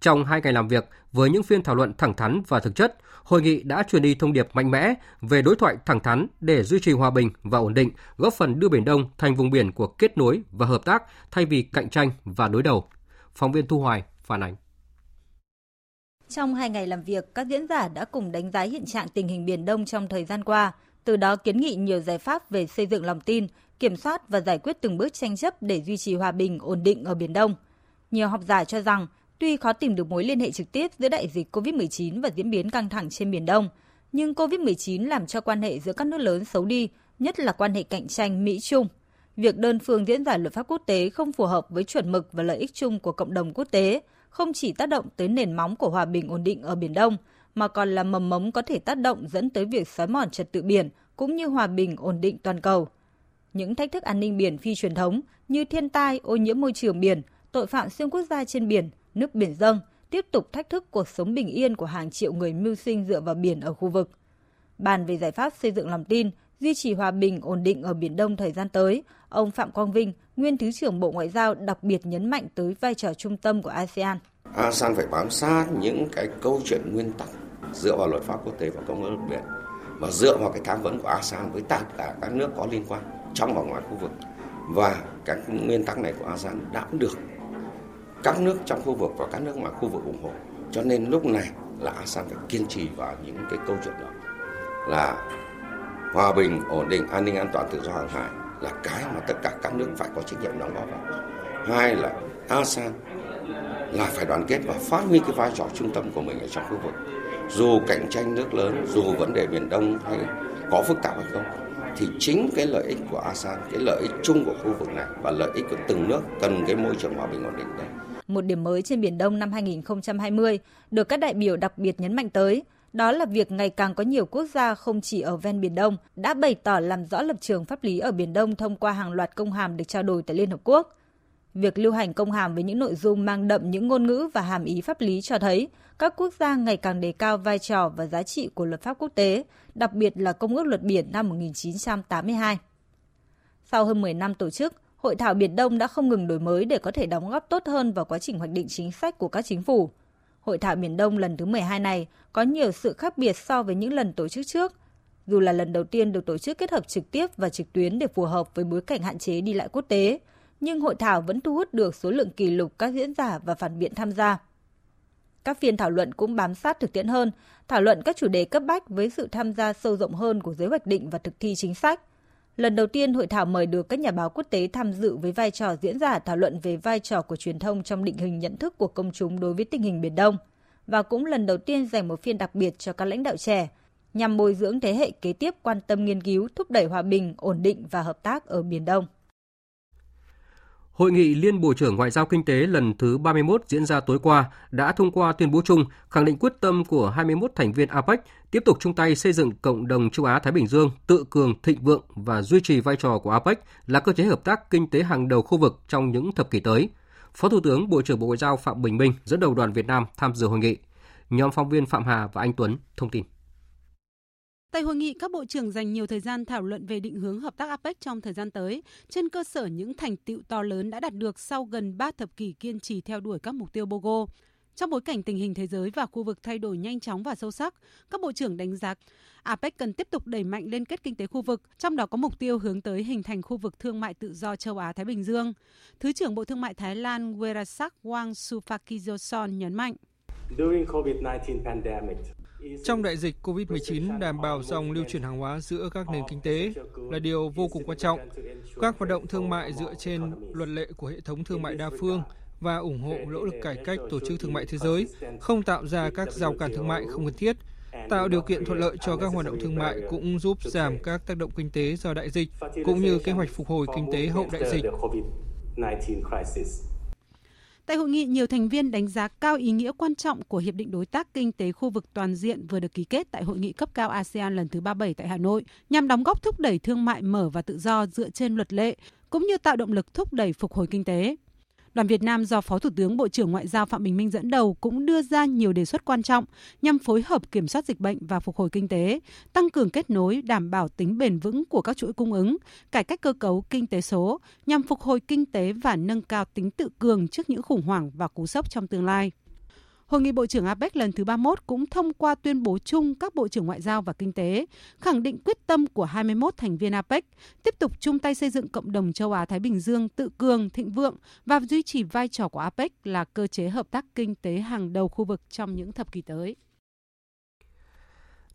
Trong 2 ngày làm việc với những phiên thảo luận thẳng thắn và thực chất, hội nghị đã truyền đi thông điệp mạnh mẽ về đối thoại thẳng thắn để duy trì hòa bình và ổn định, góp phần đưa Biển Đông thành vùng biển của kết nối và hợp tác thay vì cạnh tranh và đối đầu. Phóng viên Thu Hoài phản ánh. Trong 2 ngày làm việc, các diễn giả đã cùng đánh giá hiện trạng tình hình Biển Đông trong thời gian qua, từ đó kiến nghị nhiều giải pháp về xây dựng lòng tin, kiểm soát và giải quyết từng bước tranh chấp để duy trì hòa bình, ổn định ở Biển Đông. Nhiều học giả cho rằng, tuy khó tìm được mối liên hệ trực tiếp giữa đại dịch COVID-19 và diễn biến căng thẳng trên Biển Đông, nhưng COVID-19 làm cho quan hệ giữa các nước lớn xấu đi, nhất là quan hệ cạnh tranh Mỹ-Trung. Việc đơn phương diễn giải luật pháp quốc tế không phù hợp với chuẩn mực và lợi ích chung của cộng đồng quốc tế, không chỉ tác động tới nền móng của hòa bình ổn định ở Biển Đông, mà còn là mầm mống có thể tác động dẫn tới việc xói mòn trật tự biển cũng như hòa bình ổn định toàn cầu. Những thách thức an ninh biển phi truyền thống như thiên tai, ô nhiễm môi trường biển, tội phạm xuyên quốc gia trên biển, nước biển dâng tiếp tục thách thức cuộc sống bình yên của hàng triệu người mưu sinh dựa vào biển ở khu vực. Bàn về giải pháp xây dựng lòng tin, duy trì hòa bình ổn định ở Biển Đông thời gian tới, ông Phạm Quang Vinh, nguyên Thứ trưởng Bộ Ngoại giao đặc biệt nhấn mạnh tới vai trò trung tâm của ASEAN. ASEAN phải bám sát những cái câu chuyện nguyên tắc dựa vào luật pháp quốc tế và công ước biển, và dựa vào cái tham vấn của ASEAN với tất cả các nước có liên quan trong và ngoài khu vực. Và các nguyên tắc này của ASEAN đã được các nước trong khu vực và các nước ngoài khu vực ủng hộ. Cho nên lúc này là ASEAN phải kiên trì vào những cái câu chuyện đó là hòa bình, ổn định, an ninh, an toàn, tự do hàng hải là cái mà tất cả các nước phải có trách nhiệm đóng góp vào. Hai là ASEAN là phải đoàn kết và phát huy cái vai trò trung tâm của mình ở trong khu vực. Dù cạnh tranh nước lớn, dù vấn đề Biển Đông hay có phức tạp hay không, thì chính cái lợi ích của ASEAN, cái lợi ích chung của khu vực này và lợi ích của từng nước cần cái môi trường hòa bình ổn định đấy. Một điểm mới trên Biển Đông năm 2020 được các đại biểu đặc biệt nhấn mạnh tới, đó là việc ngày càng có nhiều quốc gia không chỉ ở ven Biển Đông đã bày tỏ làm rõ lập trường pháp lý ở Biển Đông thông qua hàng loạt công hàm được trao đổi tại Liên Hợp Quốc. Việc lưu hành công hàm với những nội dung mang đậm những ngôn ngữ và hàm ý pháp lý cho thấy các quốc gia ngày càng đề cao vai trò và giá trị của luật pháp quốc tế, đặc biệt là Công ước Luật Biển năm 1982. Sau hơn 10 năm tổ chức, Hội thảo Biển Đông đã không ngừng đổi mới để có thể đóng góp tốt hơn vào quá trình hoạch định chính sách của các chính phủ. Hội thảo Biển Đông lần thứ 12 này có nhiều sự khác biệt so với những lần tổ chức trước, dù là lần đầu tiên được tổ chức kết hợp trực tiếp và trực tuyến để phù hợp với bối cảnh hạn chế đi lại quốc tế, nhưng hội thảo vẫn thu hút được số lượng kỷ lục các diễn giả và phản biện tham gia. Các phiên thảo luận cũng bám sát thực tiễn hơn, thảo luận các chủ đề cấp bách với sự tham gia sâu rộng hơn của giới hoạch định và thực thi chính sách. Lần đầu tiên, hội thảo mời được các nhà báo quốc tế tham dự với vai trò diễn giả thảo luận về vai trò của truyền thông trong định hình nhận thức của công chúng đối với tình hình Biển Đông, và cũng lần đầu tiên dành một phiên đặc biệt cho các lãnh đạo trẻ, nhằm bồi dưỡng thế hệ kế tiếp quan tâm nghiên cứu, thúc đẩy hòa bình, ổn định và hợp tác ở Biển Đông. Hội nghị Liên Bộ trưởng Ngoại giao Kinh tế lần thứ 31 diễn ra tối qua đã thông qua tuyên bố chung khẳng định quyết tâm của 21 thành viên APEC tiếp tục chung tay xây dựng cộng đồng châu Á-Thái Bình Dương tự cường, thịnh vượng và duy trì vai trò của APEC là cơ chế hợp tác kinh tế hàng đầu khu vực trong những thập kỷ tới. Phó Thủ tướng Bộ trưởng Bộ Ngoại giao Phạm Bình Minh dẫn đầu đoàn Việt Nam tham dự hội nghị. Nhóm phóng viên Phạm Hà và Anh Tuấn thông tin. Tại hội nghị, các bộ trưởng dành nhiều thời gian thảo luận về định hướng hợp tác APEC trong thời gian tới, trên cơ sở những thành tựu to lớn đã đạt được sau gần 3 thập kỷ kiên trì theo đuổi các mục tiêu Bogor. Trong bối cảnh tình hình thế giới và khu vực thay đổi nhanh chóng và sâu sắc, các bộ trưởng đánh giá APEC cần tiếp tục đẩy mạnh liên kết kinh tế khu vực, trong đó có mục tiêu hướng tới hình thành khu vực thương mại tự do châu Á-Thái Bình Dương. Thứ trưởng Bộ Thương mại Thái Lan Weerasak Wangsufakijoson nhấn mạnh. Trong đại dịch COVID-19, đảm bảo dòng lưu chuyển hàng hóa giữa các nền kinh tế là điều vô cùng quan trọng. Các hoạt động thương mại dựa trên luật lệ của hệ thống thương mại đa phương và ủng hộ nỗ lực cải cách tổ chức thương mại thế giới, không tạo ra các rào cản thương mại không cần thiết, tạo điều kiện thuận lợi cho các hoạt động thương mại cũng giúp giảm các tác động kinh tế do đại dịch, cũng như kế hoạch phục hồi kinh tế hậu đại dịch. Tại hội nghị, nhiều thành viên đánh giá cao ý nghĩa quan trọng của Hiệp định Đối tác Kinh tế Khu vực Toàn diện vừa được ký kết tại Hội nghị cấp cao ASEAN lần thứ 37 tại Hà Nội, nhằm đóng góp thúc đẩy thương mại mở và tự do dựa trên luật lệ, cũng như tạo động lực thúc đẩy phục hồi kinh tế. Đoàn Việt Nam do Phó Thủ tướng Bộ trưởng Ngoại giao Phạm Bình Minh dẫn đầu cũng đưa ra nhiều đề xuất quan trọng nhằm phối hợp kiểm soát dịch bệnh và phục hồi kinh tế, tăng cường kết nối, đảm bảo tính bền vững của các chuỗi cung ứng, cải cách cơ cấu kinh tế số nhằm phục hồi kinh tế và nâng cao tính tự cường trước những khủng hoảng và cú sốc trong tương lai. Hội nghị Bộ trưởng APEC lần thứ 31 cũng thông qua tuyên bố chung các Bộ trưởng Ngoại giao và Kinh tế, khẳng định quyết tâm của 21 thành viên APEC tiếp tục chung tay xây dựng cộng đồng châu Á-Thái Bình Dương tự cường, thịnh vượng và duy trì vai trò của APEC là cơ chế hợp tác kinh tế hàng đầu khu vực trong những thập kỷ tới.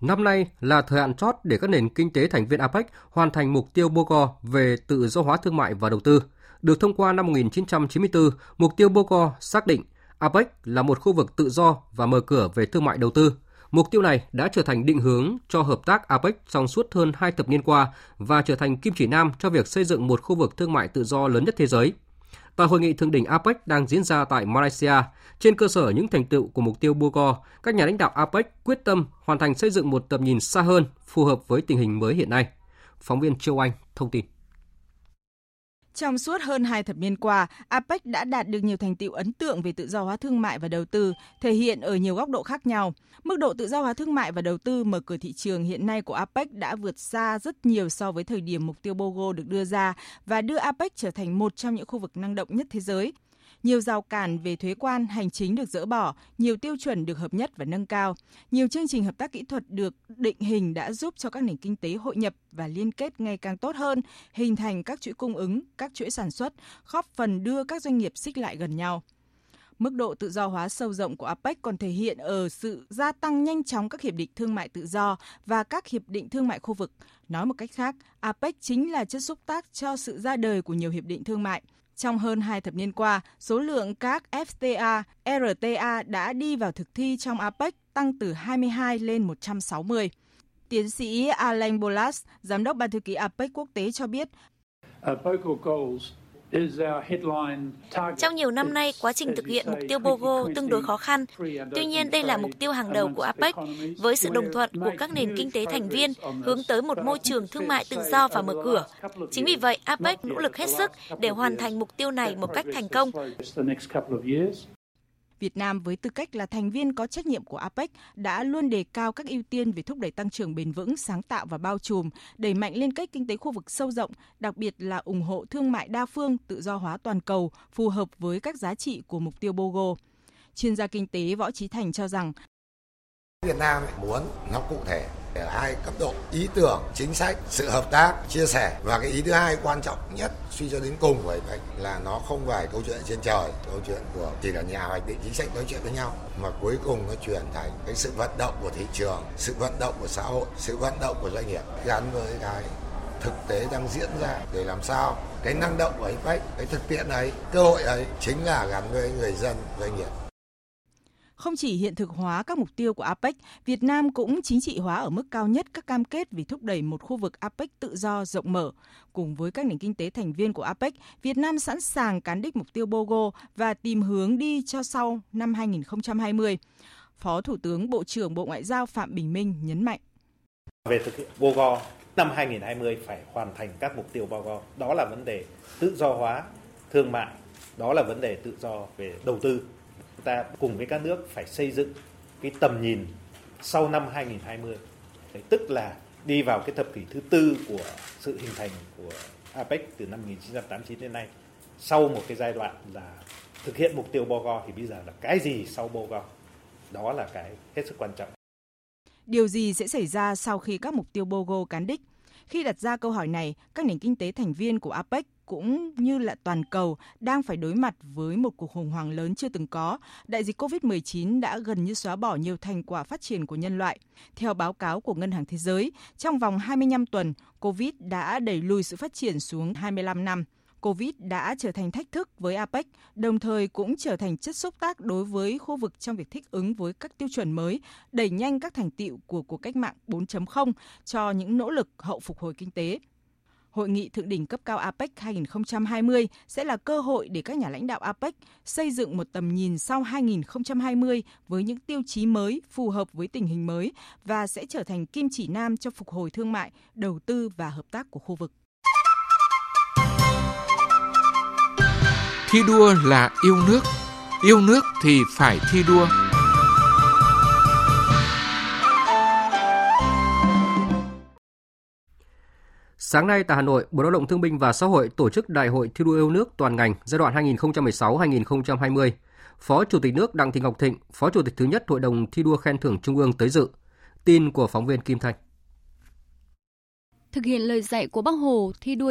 Năm nay là thời hạn chót để các nền kinh tế thành viên APEC hoàn thành mục tiêu Bogor về tự do hóa thương mại và đầu tư. Được thông qua năm 1994, mục tiêu Bogor xác định APEC là một khu vực tự do và mở cửa về thương mại đầu tư. Mục tiêu này đã trở thành định hướng cho hợp tác APEC trong suốt hơn 2 thập niên qua và trở thành kim chỉ nam cho việc xây dựng một khu vực thương mại tự do lớn nhất thế giới. Tại hội nghị thượng đỉnh APEC đang diễn ra tại Malaysia, trên cơ sở những thành tựu của mục tiêu Bogor, các nhà lãnh đạo APEC quyết tâm hoàn thành xây dựng một tầm nhìn xa hơn phù hợp với tình hình mới hiện nay. Phóng viên Châu Anh thông tin. Trong suốt hơn 2 thập niên qua, APEC đã đạt được nhiều thành tựu ấn tượng về tự do hóa thương mại và đầu tư, thể hiện ở nhiều góc độ khác nhau. Mức độ tự do hóa thương mại và đầu tư mở cửa thị trường hiện nay của APEC đã vượt xa rất nhiều so với thời điểm mục tiêu Bogor được đưa ra và đưa APEC trở thành một trong những khu vực năng động nhất thế giới. Nhiều rào cản về thuế quan, hành chính được dỡ bỏ, nhiều tiêu chuẩn được hợp nhất và nâng cao. Nhiều chương trình hợp tác kỹ thuật được định hình đã giúp cho các nền kinh tế hội nhập và liên kết ngày càng tốt hơn, hình thành các chuỗi cung ứng, các chuỗi sản xuất, góp phần đưa các doanh nghiệp xích lại gần nhau. Mức độ tự do hóa sâu rộng của APEC còn thể hiện ở sự gia tăng nhanh chóng các hiệp định thương mại tự do và các hiệp định thương mại khu vực. Nói một cách khác, APEC chính là chất xúc tác cho sự ra đời của nhiều hiệp định thương mại. Trong hơn 2 thập niên qua, số lượng các FTA, RTA đã đi vào thực thi trong APEC tăng từ 22 lên 160. Tiến sĩ Alain Bolas, Giám đốc Ban thư ký APEC quốc tế cho biết, trong nhiều năm nay, quá trình thực hiện mục tiêu Bogor tương đối khó khăn. Tuy nhiên, đây là mục tiêu hàng đầu của APEC, với sự đồng thuận của các nền kinh tế thành viên hướng tới một môi trường thương mại tự do và mở cửa. Chính vì vậy, APEC nỗ lực hết sức để hoàn thành mục tiêu này một cách thành công. Việt Nam với tư cách là thành viên có trách nhiệm của APEC đã luôn đề cao các ưu tiên về thúc đẩy tăng trưởng bền vững, sáng tạo và bao trùm, đẩy mạnh liên kết kinh tế khu vực sâu rộng, đặc biệt là ủng hộ thương mại đa phương, tự do hóa toàn cầu, phù hợp với các giá trị của mục tiêu Bogor. Chuyên gia kinh tế Võ Chí Thành cho rằng Việt Nam muốn nó cụ thể ở hai cấp độ: ý tưởng, chính sách, sự hợp tác, chia sẻ. Và cái ý thứ hai quan trọng nhất suy cho đến cùng của APEC là nó không phải câu chuyện trên trời, câu chuyện của chỉ là nhà hoạch định chính sách nói chuyện với nhau, mà cuối cùng nó chuyển thành cái sự vận động của thị trường, sự vận động của xã hội, sự vận động của doanh nghiệp gắn với cái thực tế đang diễn ra, để làm sao cái năng động của APEC, cái thực tiễn ấy, cơ hội ấy chính là gắn với người dân, doanh nghiệp. Không chỉ hiện thực hóa các mục tiêu của APEC, Việt Nam cũng chính trị hóa ở mức cao nhất các cam kết vì thúc đẩy một khu vực APEC tự do, rộng mở. Cùng với các nền kinh tế thành viên của APEC, Việt Nam sẵn sàng cán đích mục tiêu Bogor và tìm hướng đi cho sau năm 2020. Phó Thủ tướng Bộ trưởng Bộ Ngoại giao Phạm Bình Minh nhấn mạnh. Về thực hiện Bogor, năm 2020 phải hoàn thành các mục tiêu Bogor. Đó là vấn đề tự do hóa, thương mại, đó là vấn đề tự do về đầu tư. Chúng ta cùng với các nước phải xây dựng cái tầm nhìn sau năm 2020. Đấy, tức là đi vào cái thập kỷ thứ tư của sự hình thành của APEC từ năm 1989 đến nay. Sau một cái giai đoạn là thực hiện mục tiêu Bogor thì bây giờ là cái gì sau Bogor? Đó là cái hết sức quan trọng. Điều gì sẽ xảy ra sau khi các mục tiêu Bogor cán đích? Khi đặt ra câu hỏi này, các nền kinh tế thành viên của APEC cũng như là toàn cầu đang phải đối mặt với một cuộc khủng hoảng lớn chưa từng có. Đại dịch COVID-19 đã gần như xóa bỏ nhiều thành quả phát triển của nhân loại. Theo báo cáo của Ngân hàng Thế giới, trong vòng 25 tuần, COVID đã đẩy lùi sự phát triển xuống 25 năm. COVID đã trở thành thách thức với APEC, đồng thời cũng trở thành chất xúc tác đối với khu vực trong việc thích ứng với các tiêu chuẩn mới, đẩy nhanh các thành tựu của cuộc cách mạng 4.0 cho những nỗ lực hậu phục hồi kinh tế. Hội nghị thượng đỉnh cấp cao APEC 2020 sẽ là cơ hội để các nhà lãnh đạo APEC xây dựng một tầm nhìn sau 2020 với những tiêu chí mới phù hợp với tình hình mới và sẽ trở thành kim chỉ nam cho phục hồi thương mại, đầu tư và hợp tác của khu vực. Thi đua là yêu nước thì phải thi đua. Sáng nay tại Hà Nội, Bộ Lao động Thương binh và Xã hội tổ chức Đại hội thi đua yêu nước toàn ngành giai đoạn 2016-2020. Phó Chủ tịch nước Đặng Thị Ngọc Thịnh, Phó Chủ tịch thứ nhất Hội đồng thi đua khen thưởng Trung ương tới dự. Tin của phóng viên Kim Thanh. Thực hiện lời dạy của Bác Hồ, thi đua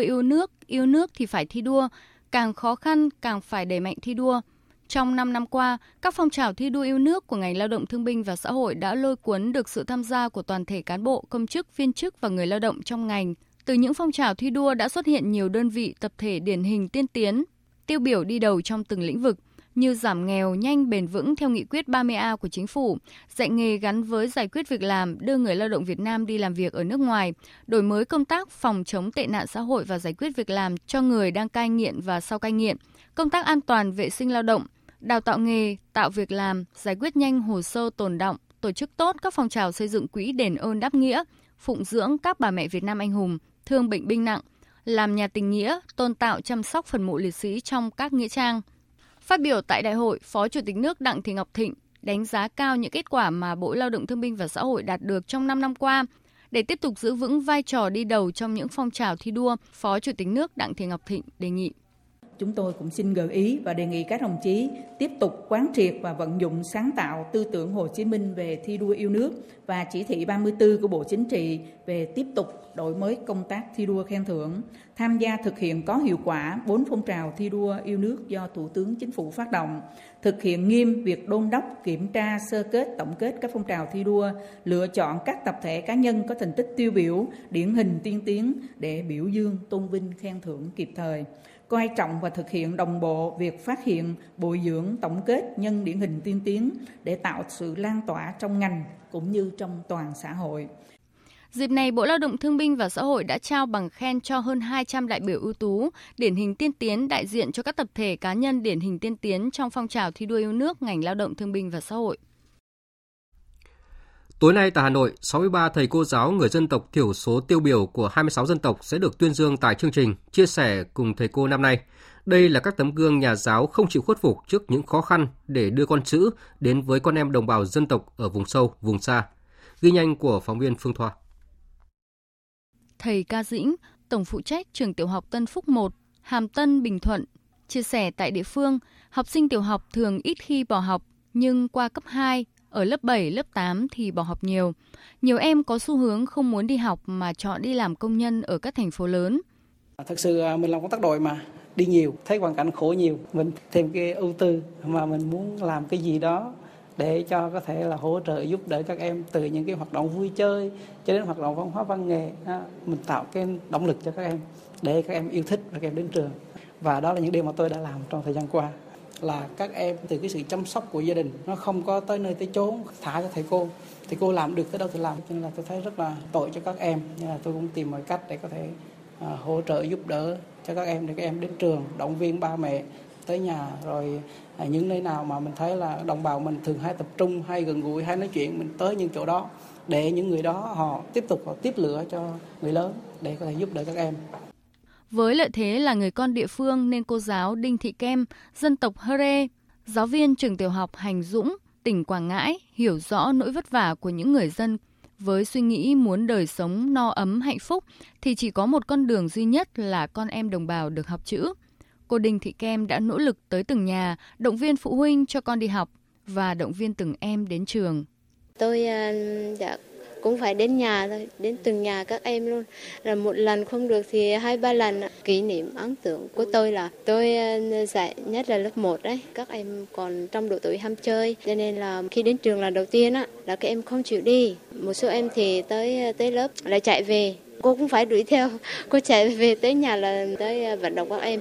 yêu nước thì phải thi đua. Càng khó khăn, càng phải đẩy mạnh thi đua. Trong 5 năm qua, các phong trào thi đua yêu nước của ngành lao động thương binh và xã hội đã lôi cuốn được sự tham gia của toàn thể cán bộ, công chức, viên chức và người lao động trong ngành. Từ những phong trào thi đua đã xuất hiện nhiều đơn vị tập thể điển hình tiên tiến, tiêu biểu đi đầu trong từng lĩnh vực như giảm nghèo nhanh bền vững theo nghị quyết 30A của Chính phủ, dạy nghề gắn với giải quyết việc làm, đưa người lao động Việt Nam đi làm việc ở nước ngoài, đổi mới công tác phòng chống tệ nạn xã hội và giải quyết việc làm cho người đang cai nghiện và sau cai nghiện, công tác an toàn vệ sinh lao động, đào tạo nghề, tạo việc làm, giải quyết nhanh hồ sơ tồn đọng, tổ chức tốt các phong trào xây dựng quỹ đền ơn đáp nghĩa, phụng dưỡng các bà mẹ Việt Nam anh hùng, thương bệnh binh nặng, làm nhà tình nghĩa, tôn tạo chăm sóc phần mộ liệt sĩ trong các nghĩa trang. Phát biểu tại đại hội, Phó Chủ tịch nước Đặng Thị Ngọc Thịnh đánh giá cao những kết quả mà Bộ Lao động Thương binh và Xã hội đạt được trong 5 năm qua. Để tiếp tục giữ vững vai trò đi đầu trong những phong trào thi đua, Phó Chủ tịch nước Đặng Thị Ngọc Thịnh đề nghị. Chúng tôi cũng xin gợi ý và đề nghị các đồng chí tiếp tục quán triệt và vận dụng sáng tạo tư tưởng Hồ Chí Minh về thi đua yêu nước và chỉ thị 34 của Bộ Chính trị về tiếp tục đổi mới công tác thi đua khen thưởng, tham gia thực hiện có hiệu quả 4 phong trào thi đua yêu nước do Thủ tướng Chính phủ phát động, thực hiện nghiêm việc đôn đốc, kiểm tra, sơ kết, tổng kết các phong trào thi đua, lựa chọn các tập thể cá nhân có thành tích tiêu biểu, điển hình tiên tiến để biểu dương, tôn vinh, khen thưởng kịp thời. Coi trọng và thực hiện đồng bộ việc phát hiện, bồi dưỡng, tổng kết nhân điển hình tiên tiến để tạo sự lan tỏa trong ngành cũng như trong toàn xã hội. Dịp này, Bộ Lao động Thương binh và Xã hội đã trao bằng khen cho hơn 200 đại biểu ưu tú, điển hình tiên tiến đại diện cho các tập thể cá nhân điển hình tiên tiến trong phong trào thi đua yêu nước ngành Lao động Thương binh và Xã hội. Tối nay tại Hà Nội, 63 thầy cô giáo người dân tộc thiểu số tiêu biểu của 26 dân tộc sẽ được tuyên dương tại chương trình Chia sẻ cùng thầy cô năm nay. Đây là các tấm gương nhà giáo không chịu khuất phục trước những khó khăn để đưa con chữ đến với con em đồng bào dân tộc ở vùng sâu, vùng xa. Ghi nhanh của phóng viên Phương Thoa. Thầy Ca Dĩnh, tổng phụ trách trường tiểu học Tân Phúc 1, Hàm Tân, Bình Thuận, chia sẻ tại địa phương, học sinh tiểu học thường ít khi bỏ học, nhưng qua cấp 2, ở lớp 7, lớp 8 thì bỏ học nhiều. Nhiều em có xu hướng không muốn đi học mà chọn đi làm công nhân ở các thành phố lớn. Thật sự mình làm công tác đội mà, đi nhiều, thấy hoàn cảnh khổ nhiều. Mình thêm cái ưu tư mà mình muốn làm cái gì đó để cho có thể là hỗ trợ giúp đỡ các em từ những cái hoạt động vui chơi cho đến hoạt động văn hóa văn nghệ. Mình tạo cái động lực cho các em để các em yêu thích và các em đến trường. Và đó là những điều mà tôi đã làm trong thời gian qua. là các em từ cái sự chăm sóc của gia đình nó không có tới nơi tới chốn, thả cho thầy cô làm được tới đâu thì làm, cho nên là tôi thấy rất là tội cho các em, nên là tôi cũng tìm mọi cách để có thể hỗ trợ giúp đỡ cho các em để các em đến trường, động viên ba mẹ tới nhà, rồi những nơi nào mà mình thấy là đồng bào mình thường hay tập trung, hay gần gũi, hay nói chuyện, mình tới những chỗ đó để những người đó họ tiếp lửa cho người lớn để có thể giúp đỡ các em. Với lợi thế là người con địa phương nên cô giáo Đinh Thị Kem, dân tộc Hơ Rê, giáo viên trường tiểu học Hành Dũng, tỉnh Quảng Ngãi hiểu rõ nỗi vất vả của những người dân. Với suy nghĩ muốn đời sống no ấm hạnh phúc thì chỉ có một con đường duy nhất là con em đồng bào được học chữ. Cô Đinh Thị Kem đã nỗ lực tới từng nhà, động viên phụ huynh cho con đi học và động viên từng em đến trường. Tôi cũng phải đến nhà thôi, đến từng nhà các em luôn. Rồi một lần không được thì 2-3 lần. Kỷ niệm ấn tượng của tôi là tôi dạy nhất là lớp 1 đấy. Các em còn trong độ tuổi ham chơi. Cho nên là khi đến trường lần đầu tiên là các em không chịu đi. Một số em thì tới lớp lại chạy về. Cô cũng phải đuổi theo. Cô chạy về tới nhà là tới vận động các em.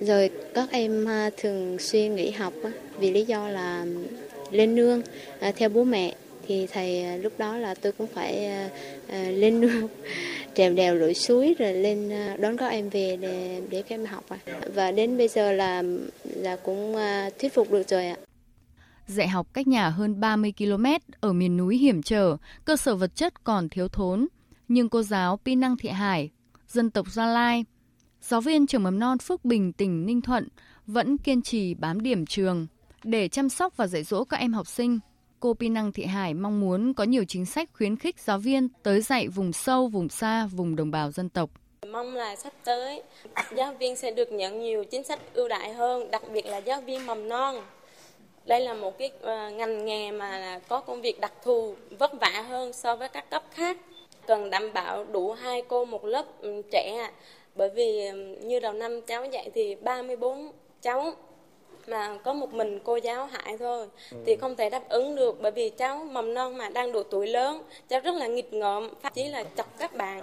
Rồi các em thường xuyên nghỉ học vì lý do là lên nương theo bố mẹ. Thì thầy lúc đó là tôi cũng phải lên nương, trèo đèo lội suối rồi lên đón các em về để các em học. Và đến bây giờ là cũng thuyết phục được rồi ạ. Dạy học cách nhà hơn 30 km ở miền núi hiểm trở, cơ sở vật chất còn thiếu thốn. Nhưng cô giáo Pinang Thị Hải, dân tộc Gia Lai, giáo viên trường mầm non Phước Bình tỉnh Ninh Thuận vẫn kiên trì bám điểm trường để chăm sóc và dạy dỗ các em học sinh. Cô Pinang Thị Hải mong muốn có nhiều chính sách khuyến khích giáo viên tới dạy vùng sâu, vùng xa, vùng đồng bào dân tộc. Mong là sắp tới giáo viên sẽ được nhận nhiều chính sách ưu đãi hơn, đặc biệt là giáo viên mầm non. Đây là một cái ngành nghề mà có công việc đặc thù, vất vả hơn so với các cấp khác. Cần đảm bảo đủ 2 cô một lớp trẻ, bởi vì như đầu năm cháu dạy thì 34 cháu. Mà có một mình cô giáo Hải thôi thì không thể đáp ứng được, bởi vì cháu mầm non mà đang độ tuổi lớn, cháu rất là nghịch ngợm, thậm chí là chọc các bạn.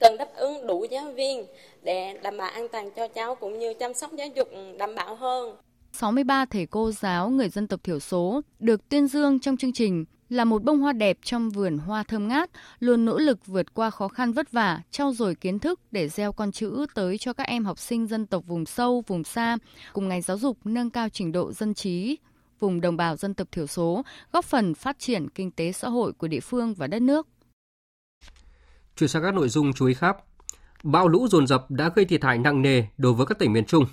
Cần đáp ứng đủ giáo viên để đảm bảo an toàn cho cháu cũng như chăm sóc giáo dục đảm bảo hơn. 63 thầy cô giáo người dân tộc thiểu số được tuyên dương trong chương trình là một bông hoa đẹp trong vườn hoa thơm ngát, luôn nỗ lực vượt qua khó khăn vất vả, trau dồi kiến thức để gieo con chữ tới cho các em học sinh dân tộc vùng sâu, vùng xa, cùng ngành giáo dục nâng cao trình độ dân trí vùng đồng bào dân tộc thiểu số, góp phần phát triển kinh tế xã hội của địa phương và đất nước. Chuyển sang các nội dung chú ý khác. Bão lũ dồn dập đã gây thiệt hại nặng nề đối với các tỉnh miền Trung.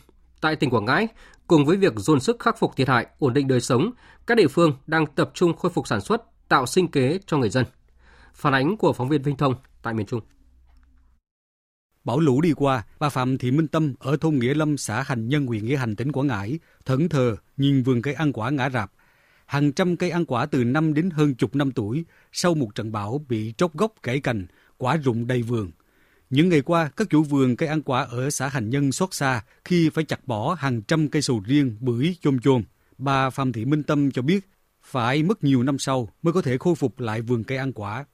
Tại tỉnh Quảng Ngãi, cùng với việc dồn sức khắc phục thiệt hại, ổn định đời sống, các địa phương đang tập trung khôi phục sản xuất, tạo sinh kế cho người dân. Phản ánh của phóng viên Vinh Thông tại miền Trung. Bão lũ đi qua, bà Phạm Thị Minh Tâm ở thôn Nghĩa Lâm, xã Hành Nhân, huyện Nghĩa Hành, tỉnh Quảng Ngãi, thẫn thờ nhìn vườn cây ăn quả ngã rạp. Hàng trăm cây ăn quả từ 5 đến hơn chục năm tuổi, sau một trận bão bị tróc gốc gãy cành, quả rụng đầy vườn. Những ngày qua, các chủ vườn cây ăn quả ở xã Hành Nhân xót xa khi phải chặt bỏ hàng trăm cây sầu riêng, bưởi, chôm. Bà Phạm Thị Minh Tâm cho biết phải mất nhiều năm sau mới có thể khôi phục lại vườn cây ăn quả.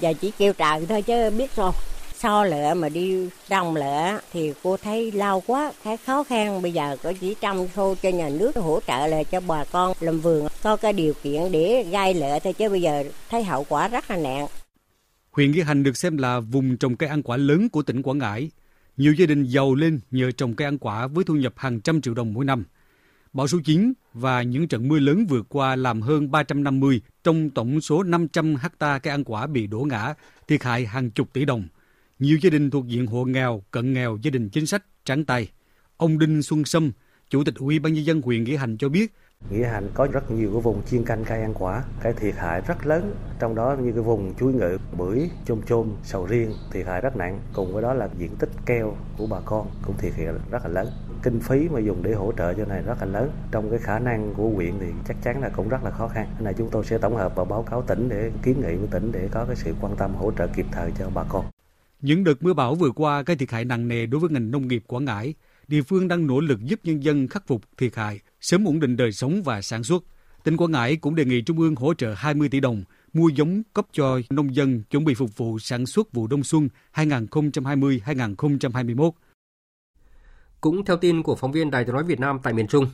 Giờ chỉ kêu trời thôi chứ biết sao. So lựa mà đi trồng lựa thì cô thấy lâu quá, thấy khó khăn. Bây giờ có chỉ trồng khô cho nhà nước hỗ trợ lại cho bà con làm vườn. Có cái điều kiện để gai lựa thôi chứ bây giờ thấy hậu quả rất là nặng. Huyện Nghĩa Hành được xem là vùng trồng cây ăn quả lớn của tỉnh Quảng Ngãi. Nhiều gia đình giàu lên nhờ trồng cây ăn quả với thu nhập hàng trăm triệu đồng mỗi năm. Bão số 9 và những trận mưa lớn vừa qua làm hơn 350 trong tổng số 500 ha cây ăn quả bị đổ ngã, thiệt hại hàng chục tỷ đồng. Nhiều gia đình thuộc diện hộ nghèo, cận nghèo, gia đình chính sách, trắng tay. Ông Đinh Xuân Sâm, Chủ tịch Ủy ban nhân dân huyện Nghĩa Hành cho biết, Nghĩa Hành có rất nhiều cái vùng chuyên canh cây ăn quả, cái thiệt hại rất lớn, trong đó như cái vùng chuối ngự, bưởi, chôm, sầu riêng thiệt hại rất nặng, cùng với đó là diện tích keo của bà con cũng thiệt hại rất là lớn. Kinh phí mà dùng để hỗ trợ cho này rất là lớn, trong cái khả năng của huyện thì chắc chắn là cũng rất là khó khăn. Nên là chúng tôi sẽ tổng hợp và báo cáo tỉnh để kiến nghị với tỉnh để có cái sự quan tâm hỗ trợ kịp thời cho bà con. Những đợt mưa bão vừa qua gây thiệt hại nặng nề đối với ngành nông nghiệp Quảng Ngãi. Địa phương đang nỗ lực giúp nhân dân khắc phục thiệt hại, sớm ổn định đời sống và sản xuất. Tỉnh Quảng Ngãi cũng đề nghị Trung ương hỗ trợ 20 tỷ đồng mua giống cấp cho nông dân chuẩn bị phục vụ sản xuất vụ đông xuân 2020-2021. Cũng theo tin của phóng viên Đài Tiếng nói Việt Nam tại miền Trung,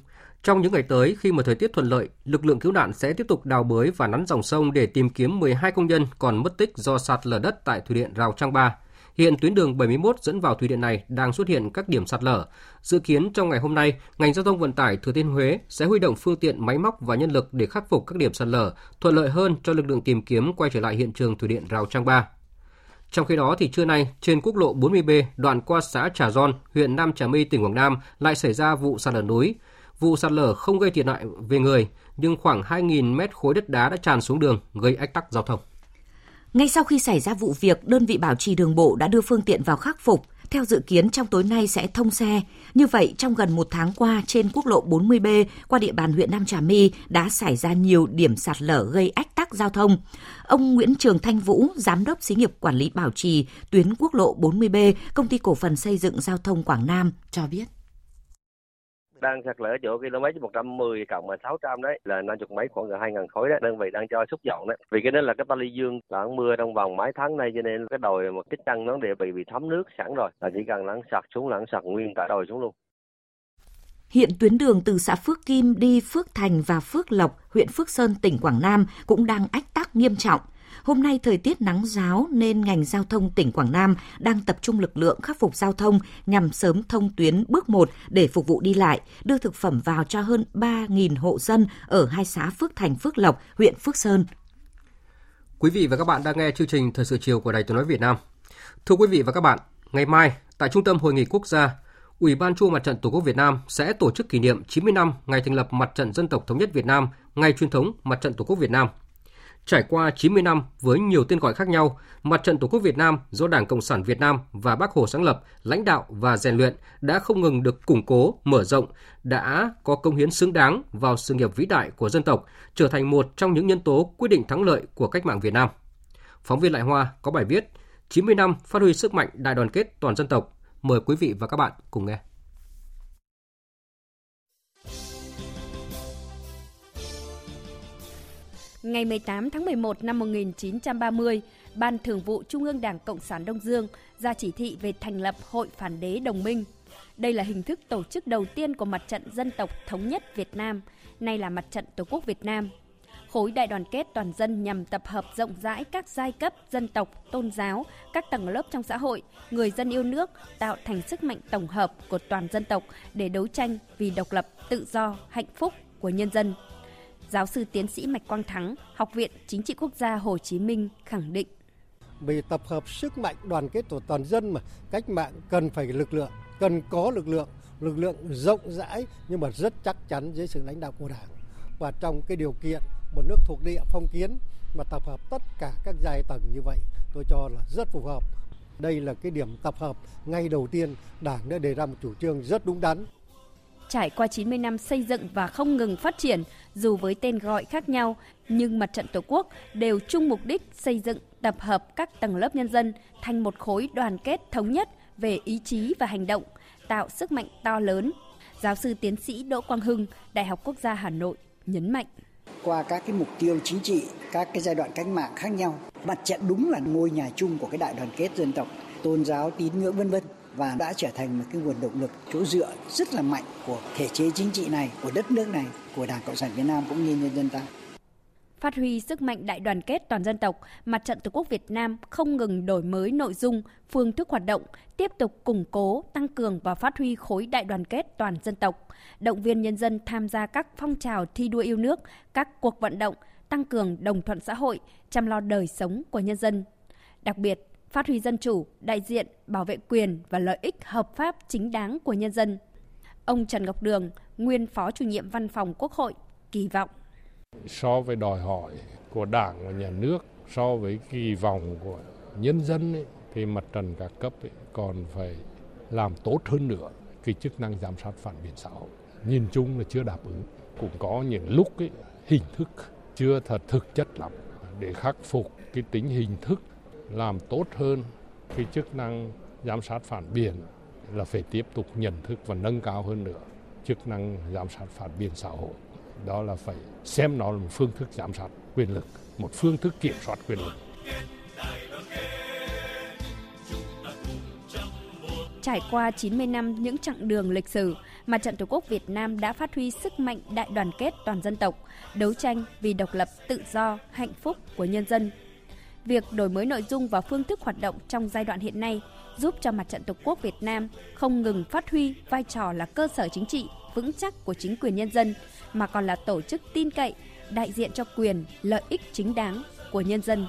trong những ngày tới khi mà thời tiết thuận lợi, lực lượng cứu nạn sẽ tiếp tục đào bới và nắn dòng sông để tìm kiếm 12 công nhân còn mất tích do sạt lở đất tại thủy điện Rào Trang Ba. Hiện tuyến đường 71 dẫn vào thủy điện này đang xuất hiện các điểm sạt lở. Dự kiến trong ngày hôm nay, ngành giao thông vận tải Thừa Thiên Huế sẽ huy động phương tiện, máy móc và nhân lực để khắc phục các điểm sạt lở, thuận lợi hơn cho lực lượng tìm kiếm quay trở lại hiện trường thủy điện Rào Trang Ba. Trong khi đó thì trưa nay, trên quốc lộ 40B đoạn qua xã Trà Gion, huyện Nam Trà My, tỉnh Quảng Nam lại xảy ra vụ sạt lở núi. Vụ sạt lở không gây thiệt hại về người, nhưng khoảng 2.000 mét khối đất đá đã tràn xuống đường, gây ách tắc giao thông. Ngay sau khi xảy ra vụ việc, đơn vị bảo trì đường bộ đã đưa phương tiện vào khắc phục. Theo dự kiến, trong tối nay sẽ thông xe. Như vậy, trong gần một tháng qua, trên quốc lộ 40B qua địa bàn huyện Nam Trà My đã xảy ra nhiều điểm sạt lở gây ách tắc giao thông. Ông Nguyễn Trường Thanh Vũ, Giám đốc Xí nghiệp Quản lý Bảo trì tuyến quốc lộ 40B, Công ty Cổ phần Xây dựng Giao thông Quảng Nam cho biết. Đang sạt lở chỗ km 110 cộng 600 đấy là 50 mấy, khoảng gần 2.000 khối đấy, đơn vị đang cho xúc dọn đấy. Vì cái đó là cái ta ly dương là mưa trong vòng mấy tháng nay, cho nên cái đồi một cái trăng nó đều bị thấm nước sẵn rồi, là chỉ cần lắng sạt xuống lắng sạt nguyên cả đồi xuống luôn. Hiện tuyến đường từ xã Phước Kim đi Phước Thành và Phước Lộc, huyện Phước Sơn, tỉnh Quảng Nam cũng đang ách tắc nghiêm trọng. Hôm nay thời tiết nắng ráo nên ngành giao thông tỉnh Quảng Nam đang tập trung lực lượng khắc phục giao thông nhằm sớm thông tuyến bước 1 để phục vụ đi lại, đưa thực phẩm vào cho hơn 3.000 hộ dân ở hai xã Phước Thành, Phước Lộc, huyện Phước Sơn. Quý vị và các bạn đang nghe chương trình Thời sự chiều của Đài Tiếng nói Việt Nam. Thưa quý vị và các bạn, ngày mai tại Trung tâm Hội nghị Quốc gia, Ủy ban Trung ương Mặt trận Tổ quốc Việt Nam sẽ tổ chức kỷ niệm 90 năm ngày thành lập Mặt trận Dân tộc Thống nhất Việt Nam, ngày truyền thống Mặt trận Tổ quốc Việt Nam. Trải qua 90 năm với nhiều tên gọi khác nhau, Mặt trận Tổ quốc Việt Nam do Đảng Cộng sản Việt Nam và Bác Hồ sáng lập, lãnh đạo và rèn luyện đã không ngừng được củng cố, mở rộng, đã có công hiến xứng đáng vào sự nghiệp vĩ đại của dân tộc, trở thành một trong những nhân tố quyết định thắng lợi của cách mạng Việt Nam. Phóng viên Lại Hoa có bài viết 90 năm phát huy sức mạnh đại đoàn kết toàn dân tộc. Mời quý vị và các bạn cùng nghe. Ngày 18 tháng 11 năm 1930, Ban Thường vụ Trung ương Đảng Cộng sản Đông Dương ra chỉ thị về thành lập Hội Phản đế Đồng minh. Đây là hình thức tổ chức đầu tiên của Mặt trận Dân tộc Thống nhất Việt Nam, nay là Mặt trận Tổ quốc Việt Nam. Khối đại đoàn kết toàn dân nhằm tập hợp rộng rãi các giai cấp, dân tộc, tôn giáo, các tầng lớp trong xã hội, người dân yêu nước, tạo thành sức mạnh tổng hợp của toàn dân tộc để đấu tranh vì độc lập, tự do, hạnh phúc của nhân dân. Giáo sư tiến sĩ Mạch Quang Thắng, Học viện Chính trị Quốc gia Hồ Chí Minh khẳng định. Vì tập hợp sức mạnh đoàn kết của toàn dân mà, cách mạng cần phải lực lượng, cần có lực lượng rộng rãi nhưng mà rất chắc chắn dưới sự lãnh đạo của Đảng. Và trong cái điều kiện một nước thuộc địa phong kiến mà tập hợp tất cả các giai tầng như vậy, tôi cho là rất phù hợp. Đây là cái điểm tập hợp ngay đầu tiên Đảng đã đề ra một chủ trương rất đúng đắn. Trải qua 90 năm xây dựng và không ngừng phát triển, dù với tên gọi khác nhau, nhưng Mặt trận Tổ quốc đều chung mục đích xây dựng, tập hợp các tầng lớp nhân dân thành một khối đoàn kết thống nhất về ý chí và hành động, tạo sức mạnh to lớn. Giáo sư tiến sĩ Đỗ Quang Hưng, Đại học Quốc gia Hà Nội nhấn mạnh. Qua các cái mục tiêu chính trị, các cái giai đoạn cách mạng khác nhau, Mặt trận đúng là ngôi nhà chung của cái đại đoàn kết dân tộc, tôn giáo, tín ngưỡng v.v. và đã trở thành một cái nguồn động lực, chỗ dựa rất là mạnh của thể chế chính trị này, của đất nước này, của Đảng Cộng sản Việt Nam cũng như nhân dân ta. Phát huy sức mạnh đại đoàn kết toàn dân tộc, Mặt trận Tổ quốc Việt Nam không ngừng đổi mới nội dung, phương thức hoạt động, tiếp tục củng cố, tăng cường và phát huy khối đại đoàn kết toàn dân tộc, động viên nhân dân tham gia các phong trào thi đua yêu nước, các cuộc vận động, tăng cường đồng thuận xã hội, chăm lo đời sống của nhân dân. Đặc biệt, phát huy dân chủ, đại diện, bảo vệ quyền và lợi ích hợp pháp chính đáng của nhân dân. Ông Trần Ngọc Đường, nguyên Phó Chủ nhiệm Văn phòng Quốc hội, kỳ vọng. So với đòi hỏi của Đảng và Nhà nước, so với kỳ vọng của nhân dân ấy, thì Mặt trận các cấp ấy còn phải làm tốt hơn nữa cái chức năng giám sát phản biện xã hội. Nhìn chung là chưa đáp ứng, cũng có những lúc ấy, hình thức chưa thật thực chất lắm. Để khắc phục cái tính hình thức, làm tốt hơn cái chức năng giám sát phản biện là phải tiếp tục nhận thức và nâng cao hơn nữa chức năng giám sát phản biện xã hội. Đó là phải xem nó là một phương thức giám sát quyền lực, một phương thức kiểm soát quyền lực. Trải qua 90 năm những chặng đường lịch sử, Mặt trận Tổ quốc Việt Nam đã phát huy sức mạnh đại đoàn kết toàn dân tộc, đấu tranh vì độc lập, tự do, hạnh phúc của nhân dân. Việc đổi mới nội dung và phương thức hoạt động trong giai đoạn hiện nay giúp cho Mặt trận Tổ quốc Việt Nam không ngừng phát huy vai trò là cơ sở chính trị vững chắc của chính quyền nhân dân, mà còn là tổ chức tin cậy, đại diện cho quyền, lợi ích chính đáng của nhân dân.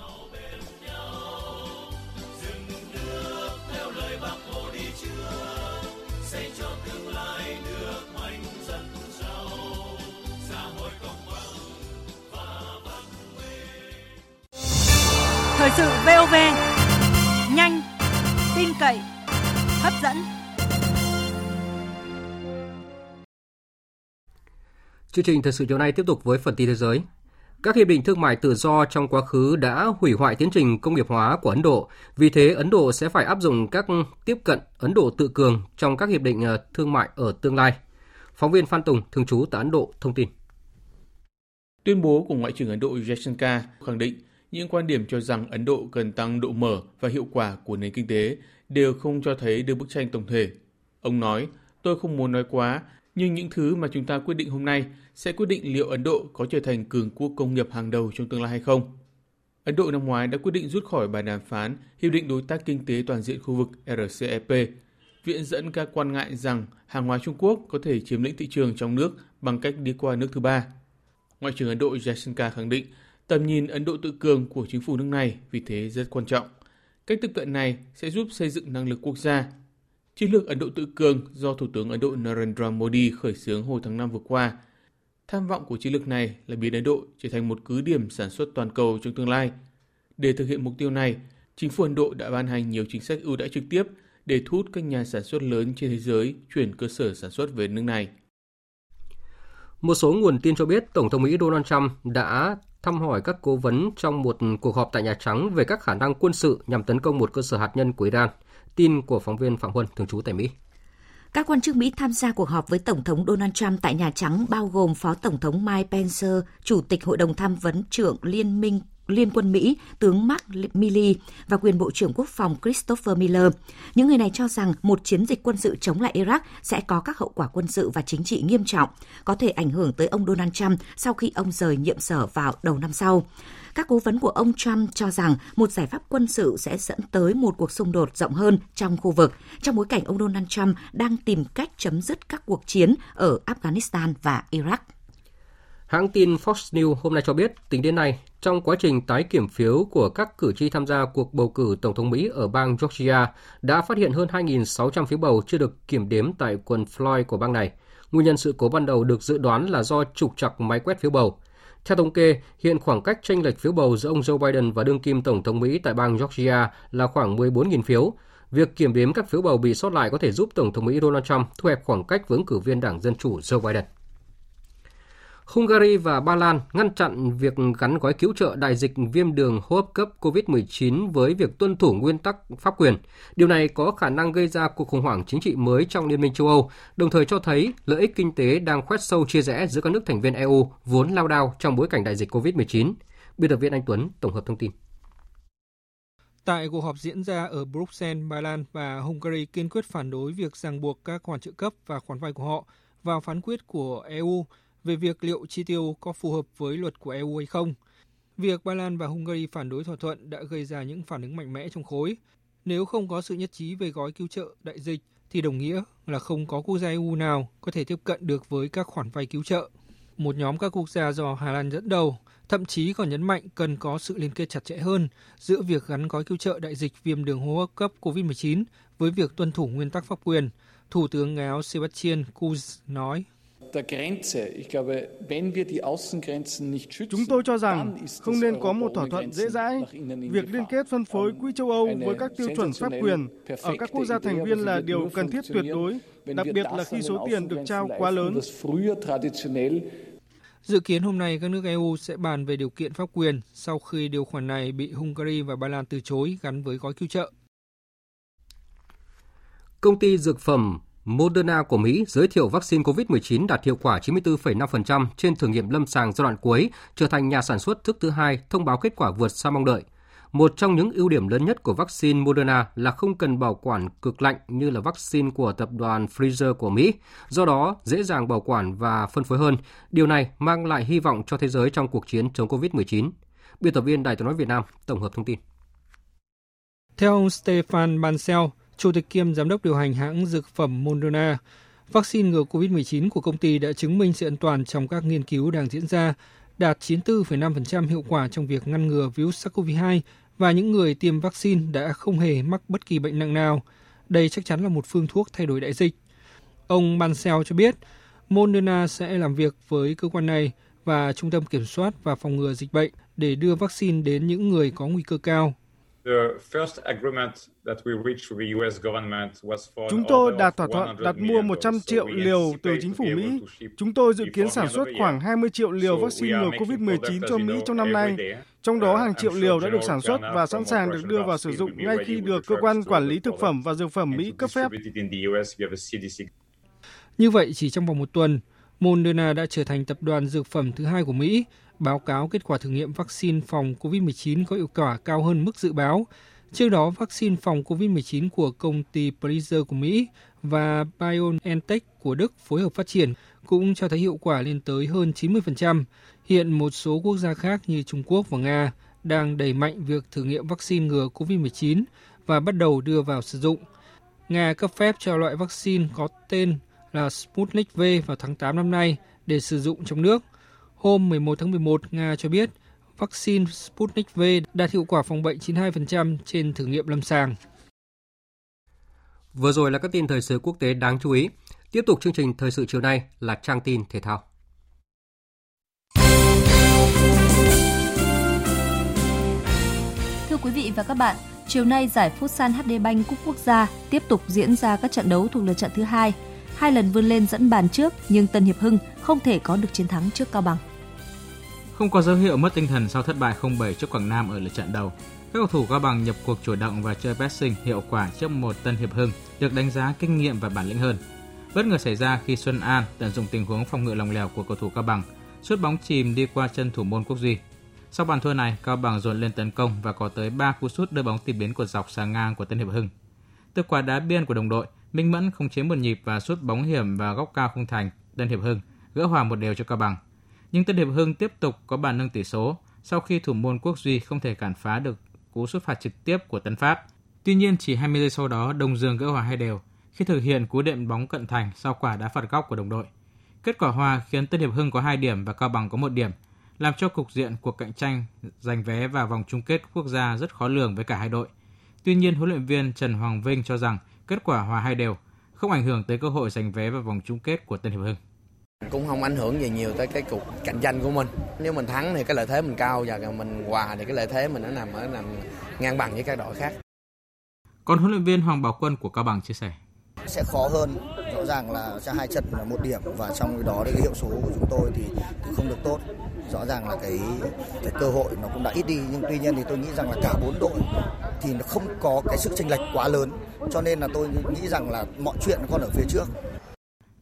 Thời sự VOV, nhanh, tin cậy, hấp dẫn. Chương trình thời sự chiều nay tiếp tục với phần tin thế giới. Các hiệp định thương mại tự do trong quá khứ đã hủy hoại tiến trình công nghiệp hóa của Ấn Độ. Vì thế, Ấn Độ sẽ phải áp dụng các tiếp cận Ấn Độ tự cường trong các hiệp định thương mại ở tương lai. Phóng viên Phan Tùng, thường trú tại Ấn Độ, thông tin. Tuyên bố của Ngoại trưởng Ấn Độ Jaishankar khẳng định những quan điểm cho rằng Ấn Độ cần tăng độ mở và hiệu quả của nền kinh tế đều không cho thấy được bức tranh tổng thể. Ông nói, tôi không muốn nói quá, nhưng những thứ mà chúng ta quyết định hôm nay sẽ quyết định liệu Ấn Độ có trở thành cường quốc công nghiệp hàng đầu trong tương lai hay không. Ấn Độ năm ngoái đã quyết định rút khỏi bàn đàm phán Hiệp định Đối tác Kinh tế Toàn diện khu vực RCEP, viện dẫn các quan ngại rằng hàng hóa Trung Quốc có thể chiếm lĩnh thị trường trong nước bằng cách đi qua nước thứ ba. Ngoại trưởng Ấn Độ Jaishankar khẳng định, tầm nhìn Ấn Độ tự cường của chính phủ nước này vì thế rất quan trọng. Cách tiếp cận này sẽ giúp xây dựng năng lực quốc gia. Chiến lược Ấn Độ tự cường do Thủ tướng Ấn Độ Narendra Modi khởi xướng hồi tháng 5 vừa qua. Tham vọng của chiến lược này là biến Ấn Độ trở thành một cứ điểm sản xuất toàn cầu trong tương lai. Để thực hiện mục tiêu này, chính phủ Ấn Độ đã ban hành nhiều chính sách ưu đãi trực tiếp để thu hút các nhà sản xuất lớn trên thế giới chuyển cơ sở sản xuất về nước này. Một số nguồn tin cho biết Tổng thống Mỹ Donald Trump đã thăm hỏi các cố vấn trong một cuộc họp tại Nhà Trắng về các khả năng quân sự nhằm tấn công một cơ sở hạt nhân của Iran. Tin của phóng viên Phạm Huân, thường trú tại Mỹ. Các quan chức Mỹ tham gia cuộc họp với Tổng thống Donald Trump tại Nhà Trắng bao gồm Phó Tổng thống Mike Pence, Chủ tịch Hội đồng Tham vấn trưởng Liên quân Mỹ, tướng Mark Milley và quyền Bộ trưởng Quốc phòng Christopher Miller. Những người này cho rằng một chiến dịch quân sự chống lại Iraq sẽ có các hậu quả quân sự và chính trị nghiêm trọng, có thể ảnh hưởng tới ông Donald Trump sau khi ông rời nhiệm sở vào đầu năm sau. Các cố vấn của ông Trump cho rằng một giải pháp quân sự sẽ dẫn tới một cuộc xung đột rộng hơn trong khu vực, trong bối cảnh ông Donald Trump đang tìm cách chấm dứt các cuộc chiến ở Afghanistan và Iraq. Hãng tin Fox News hôm nay cho biết, tính đến nay, trong quá trình tái kiểm phiếu của các cử tri tham gia cuộc bầu cử Tổng thống Mỹ ở bang Georgia đã phát hiện hơn 2.600 phiếu bầu chưa được kiểm đếm tại quận Floyd của bang này. Nguyên nhân sự cố ban đầu được dự đoán là do trục trặc máy quét phiếu bầu. Theo thống kê, hiện khoảng cách chênh lệch phiếu bầu giữa ông Joe Biden và đương kim Tổng thống Mỹ tại bang Georgia là khoảng 14.000 phiếu. Việc kiểm đếm các phiếu bầu bị sót lại có thể giúp Tổng thống Mỹ Donald Trump thu hẹp khoảng cách với ứng cử viên Đảng Dân Chủ Joe Biden. Hungary và Ba Lan ngăn chặn việc gắn gói cứu trợ đại dịch viêm đường hô hấp cấp COVID-19 với việc tuân thủ nguyên tắc pháp quyền. Điều này có khả năng gây ra cuộc khủng hoảng chính trị mới trong Liên minh châu Âu, đồng thời cho thấy lợi ích kinh tế đang khoét sâu chia rẽ giữa các nước thành viên EU vốn lao đao trong bối cảnh đại dịch COVID-19. Biên tập viên Anh Tuấn tổng hợp thông tin. Tại cuộc họp diễn ra ở Bruxelles, Ba Lan và Hungary kiên quyết phản đối việc ràng buộc các khoản trợ cấp và khoản vay của họ vào phán quyết của EU về việc liệu chi tiêu có phù hợp với luật của EU hay không. Việc Ba Lan và Hungary phản đối thỏa thuận đã gây ra những phản ứng mạnh mẽ trong khối. Nếu không có sự nhất trí về gói cứu trợ đại dịch thì đồng nghĩa là không có quốc gia EU nào có thể tiếp cận được với các khoản vay cứu trợ. Một nhóm các quốc gia do Hà Lan dẫn đầu thậm chí còn nhấn mạnh cần có sự liên kết chặt chẽ hơn giữa việc gắn gói cứu trợ đại dịch viêm đường hô hấp cấp COVID-19 với việc tuân thủ nguyên tắc pháp quyền. Thủ tướng Áo Sebastian Kurz nói: Chúng tôi cho rằng không nên có một thỏa thuận dễ dãi. Việc liên kết phân phối quỹ châu Âu với các tiêu chuẩn pháp quyền ở các quốc gia thành viên là điều cần thiết tuyệt đối, đặc biệt là khi số tiền được trao quá lớn. Dự kiến hôm nay các nước EU sẽ bàn về điều kiện pháp quyền sau khi điều khoản này bị Hungary và Ba Lan từ chối gắn với gói cứu trợ. Công ty dược phẩm Moderna của Mỹ giới thiệu vaccine COVID-19 đạt hiệu quả 94,5% trên thử nghiệm lâm sàng giai đoạn cuối, trở thành nhà sản xuất thứ hai thông báo kết quả vượt xa mong đợi. Một trong những ưu điểm lớn nhất của vaccine Moderna là không cần bảo quản cực lạnh như là vaccine của tập đoàn Pfizer của Mỹ, do đó dễ dàng bảo quản và phân phối hơn. Điều này mang lại hy vọng cho thế giới trong cuộc chiến chống COVID-19. Biên tập viên Đài Tiếng nói Việt Nam tổng hợp thông tin. Theo ông Stefan Bancel, Chủ tịch kiêm Giám đốc điều hành hãng dược phẩm Moderna, vaccine ngừa COVID-19 của công ty đã chứng minh sự an toàn trong các nghiên cứu đang diễn ra, đạt 94,5% hiệu quả trong việc ngăn ngừa virus SARS-CoV-2 và những người tiêm vaccine đã không hề mắc bất kỳ bệnh nặng nào. Đây chắc chắn là một phương thuốc thay đổi đại dịch. Ông Bancel cho biết, Moderna sẽ làm việc với cơ quan này và Trung tâm Kiểm soát và Phòng ngừa Dịch bệnh để đưa vaccine đến những người có nguy cơ cao. Chúng tôi đạt thỏa thuận đặt mua 100 triệu liều từ chính phủ Mỹ. Chúng tôi dự kiến sản xuất khoảng 20 triệu liều vaccine ngừa COVID-19 cho Mỹ trong năm nay. Trong đó hàng triệu liều đã được sản xuất và sẵn sàng được đưa vào sử dụng ngay khi được Cơ quan Quản lý Thực phẩm và Dược phẩm Mỹ cấp phép. Như vậy, chỉ trong vòng một tuần, Moderna đã trở thành tập đoàn dược phẩm thứ hai của Mỹ báo cáo kết quả thử nghiệm vaccine phòng COVID-19 có hiệu quả cao hơn mức dự báo. Trước đó, vaccine phòng COVID-19 của công ty Pfizer của Mỹ và BioNTech của Đức phối hợp phát triển cũng cho thấy hiệu quả lên tới hơn 90%. Hiện một số quốc gia khác như Trung Quốc và Nga đang đẩy mạnh việc thử nghiệm vaccine ngừa COVID-19 và bắt đầu đưa vào sử dụng. Nga cấp phép cho loại vaccine có tên là Sputnik V vào tháng 8 năm nay để sử dụng trong nước. Hôm 11 tháng 11, Nga cho biết vaccine Sputnik V đạt hiệu quả phòng bệnh 92% trên thử nghiệm lâm sàng. Vừa rồi là các tin thời sự quốc tế đáng chú ý. Tiếp tục chương trình thời sự chiều nay là trang tin thể thao. Thưa quý vị và các bạn, chiều nay giải Futsal HD Bank Cúp Quốc gia tiếp tục diễn ra các trận đấu thuộc lượt trận thứ 2. Hai lần vươn lên dẫn bàn trước nhưng Tân Hiệp Hưng không thể có được chiến thắng trước Cao Bằng. Không có dấu hiệu mất tinh thần sau thất bại 0-7 trước Quảng Nam ở lượt trận đầu. Các cầu thủ Cao Bằng nhập cuộc chủ động và chơi pressing hiệu quả trước một Tân Hiệp Hưng được đánh giá kinh nghiệm và bản lĩnh hơn. Bất ngờ xảy ra khi Xuân An tận dụng tình huống phòng ngự lòng lẻo của cầu thủ Cao Bằng, sút bóng chìm đi qua chân thủ môn Quốc Duy. Sau bàn thua này, Cao Bằng dồn lên tấn công và có tới 3 cú sút đưa bóng tìm đến cột dọc xà ngang của Tân Hiệp Hưng. Từ quả đá biên của đồng đội, Minh Mẫn không chế một nhịp và sút bóng hiểm vào góc cao không thành. Tân Hiệp Hưng gỡ hòa 1-1 cho Cao Bằng. Nhưng Tân Hiệp Hưng tiếp tục có bàn nâng tỷ số sau khi thủ môn Quốc Duy không thể cản phá được cú sút phạt trực tiếp của Tân Phát. Tuy nhiên, chỉ 20 giây sau đó, Đông Dương gỡ hòa 2-2 khi thực hiện cú đệm bóng cận thành sau quả đá phạt góc của đồng đội. Kết quả hòa khiến Tân Hiệp Hưng có 2 điểm và Cao Bằng có 1 điểm, làm cho cục diện cuộc cạnh tranh giành vé vào vòng chung kết quốc gia rất khó lường với cả hai đội. Tuy nhiên, huấn luyện viên Trần Hoàng Vinh cho rằng kết quả hòa 2-2 không ảnh hưởng tới cơ hội giành vé vào vòng chung kết của Tân Hiệp Hưng. Cũng không ảnh hưởng gì nhiều tới cái cuộc cạnh tranh của mình. Nếu mình thắng thì cái lợi thế mình cao và mình hòa thì cái lợi thế mình nó nằm ngang bằng với các đội khác. Còn huấn luyện viên Hoàng Bảo Quân của Cao Bằng chia sẻ: sẽ khó hơn, rõ ràng là sẽ 2 trận là 1 điểm và trong cái đó thì cái hiệu số của chúng tôi thì không được tốt. Rõ ràng là cái cơ hội nó cũng đã ít đi, nhưng tuy nhiên thì tôi nghĩ rằng là cả 4 đội thì nó không có cái sự chênh lệch quá lớn, cho nên là tôi nghĩ rằng là mọi chuyện còn ở phía trước.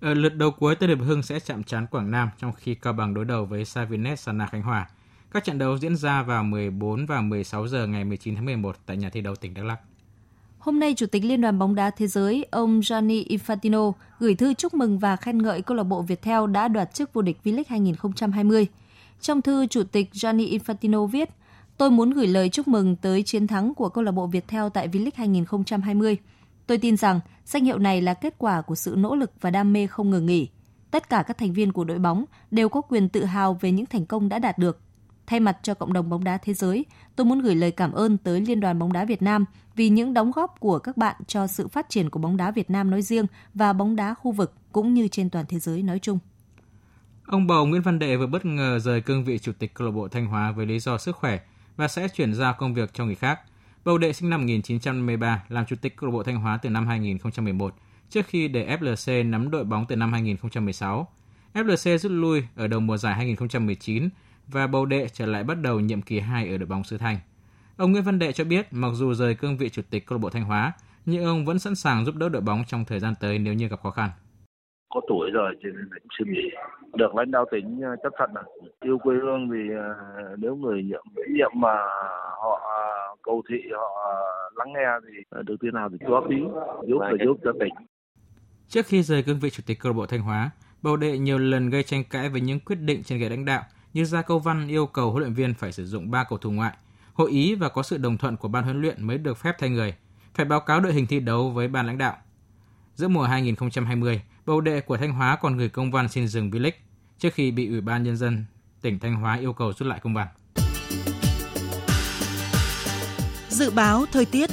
Ở lượt đầu cuối, Tân Hiệp Hưng sẽ chạm trán Quảng Nam trong khi Cao Bằng đối đầu với Savinet Sana Khánh Hòa. Các trận đấu diễn ra vào 14 và 16 giờ ngày 19 tháng 11 tại nhà thi đấu tỉnh Đắk Lắk. Hôm nay, Chủ tịch Liên đoàn bóng đá thế giới, ông Gianni Infantino gửi thư chúc mừng và khen ngợi câu lạc bộ Viettel đã đoạt chức vô địch V-League 2020. Trong thư, Chủ tịch Gianni Infantino viết: "Tôi muốn gửi lời chúc mừng tới chiến thắng của câu lạc bộ Viettel tại V-League 2020. Tôi tin rằng danh hiệu này là kết quả của sự nỗ lực và đam mê không ngừng nghỉ. Tất cả các thành viên của đội bóng đều có quyền tự hào về những thành công đã đạt được. Thay mặt cho cộng đồng bóng đá thế giới, tôi muốn gửi lời cảm ơn tới Liên đoàn bóng đá Việt Nam vì những đóng góp của các bạn cho sự phát triển của bóng đá Việt Nam nói riêng và bóng đá khu vực cũng như trên toàn thế giới nói chung." Ông bầu Nguyễn Văn Đệ vừa bất ngờ rời cương vị Chủ tịch câu lạc bộ Thanh Hóa với lý do sức khỏe và sẽ chuyển giao công việc cho người khác. Bầu Đệ sinh năm 1953, làm Chủ tịch câu lạc bộ Thanh Hóa từ năm 2011, trước khi để FLC nắm đội bóng từ năm 2016. FLC rút lui ở đầu mùa giải 2019 và Bầu Đệ trở lại bắt đầu nhiệm kỳ 2 ở đội bóng xứ Thanh. Ông Nguyễn Văn Đệ cho biết, mặc dù rời cương vị Chủ tịch câu lạc bộ Thanh Hóa, nhưng ông vẫn sẵn sàng giúp đỡ đội bóng trong thời gian tới nếu như gặp khó khăn. Có tuổi rồi thì cũng suy nghĩ được lãnh đạo tỉnh chấp thuận, yêu quê hương, vì nếu người nhiệm mà họ cầu thị họ lắng nghe thì được thế nào thì góp ý, giúp cho tỉnh. Trước khi rời cương vị Chủ tịch Câu lạc bộ Thanh Hóa, Bầu Đệ nhiều lần gây tranh cãi với những quyết định trên ghế lãnh đạo như ra câu văn yêu cầu huấn luyện viên phải sử dụng 3 cầu thủ ngoại, hội ý và có sự đồng thuận của ban huấn luyện mới được phép thay người, phải báo cáo đội hình thi đấu với ban lãnh đạo. Giữa mùa 2020, Bầu Đệ của Thanh Hóa còn gửi công văn xin dừng V-League trước khi bị Ủy ban Nhân dân tỉnh Thanh Hóa yêu cầu rút lại công văn. Dự báo thời tiết.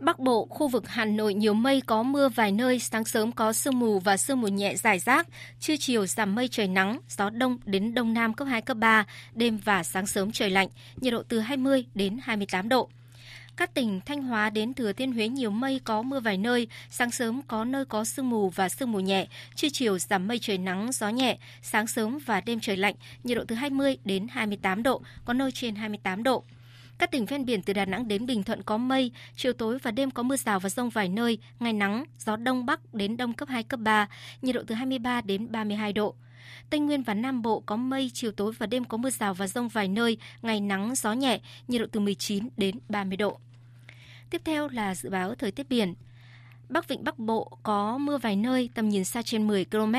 Bắc Bộ, khu vực Hà Nội nhiều mây có mưa vài nơi, sáng sớm có sương mù nhẹ rải rác, trưa chiều giảm mây trời nắng, gió đông đến đông nam cấp 2, cấp 3, đêm và sáng sớm trời lạnh, nhiệt độ từ 20 đến 28 độ. Các tỉnh Thanh Hóa đến Thừa Thiên Huế nhiều mây có mưa vài nơi, sáng sớm có nơi có sương mù và sương mù nhẹ, trưa chiều giảm mây trời nắng, gió nhẹ, sáng sớm và đêm trời lạnh, nhiệt độ từ 20 đến 28 độ, có nơi trên 28 độ. Các tỉnh ven biển từ Đà Nẵng đến Bình Thuận có mây, chiều tối và đêm có mưa rào và dông vài nơi, ngày nắng, gió đông bắc đến đông cấp 2, cấp 3, nhiệt độ từ 23 đến 32 độ. Tây Nguyên và Nam Bộ có mây, chiều tối và đêm có mưa rào và dông vài nơi, ngày nắng, gió nhẹ, nhiệt độ từ 19 đến 30 độ. Tiếp theo là dự báo thời tiết biển. Bắc Vịnh Bắc Bộ có mưa vài nơi, tầm nhìn xa trên 10 km.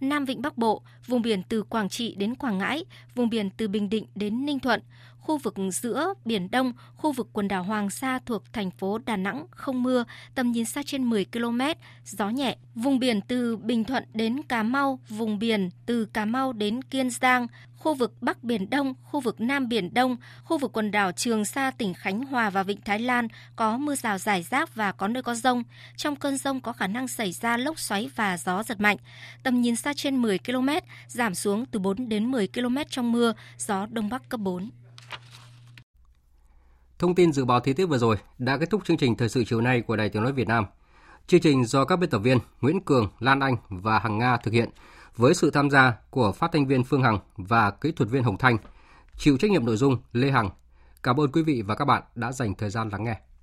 Nam Vịnh Bắc Bộ, vùng biển từ Quảng Trị đến Quảng Ngãi, vùng biển từ Bình Định đến Ninh Thuận, khu vực giữa Biển Đông, khu vực quần đảo Hoàng Sa thuộc thành phố Đà Nẵng không mưa, tầm nhìn xa trên 10 km, gió nhẹ. Vùng biển từ Bình Thuận đến Cà Mau, vùng biển từ Cà Mau đến Kiên Giang, khu vực Bắc Biển Đông, khu vực Nam Biển Đông, khu vực quần đảo Trường Sa, tỉnh Khánh Hòa và Vịnh Thái Lan có mưa rào rải rác và có nơi có dông. Trong cơn dông có khả năng xảy ra lốc xoáy và gió giật mạnh. Tầm nhìn xa trên 10 km, giảm xuống từ 4 đến 10 km trong mưa, gió Đông Bắc cấp 4. Thông tin dự báo thời tiết vừa rồi đã kết thúc chương trình thời sự chiều nay của Đài Tiếng nói Việt Nam. Chương trình do các biên tập viên Nguyễn Cường, Lan Anh và Hằng Nga thực hiện với sự tham gia của phát thanh viên Phương Hằng và kỹ thuật viên Hồng Thanh. Chịu trách nhiệm nội dung Lê Hằng. Cảm ơn quý vị và các bạn đã dành thời gian lắng nghe.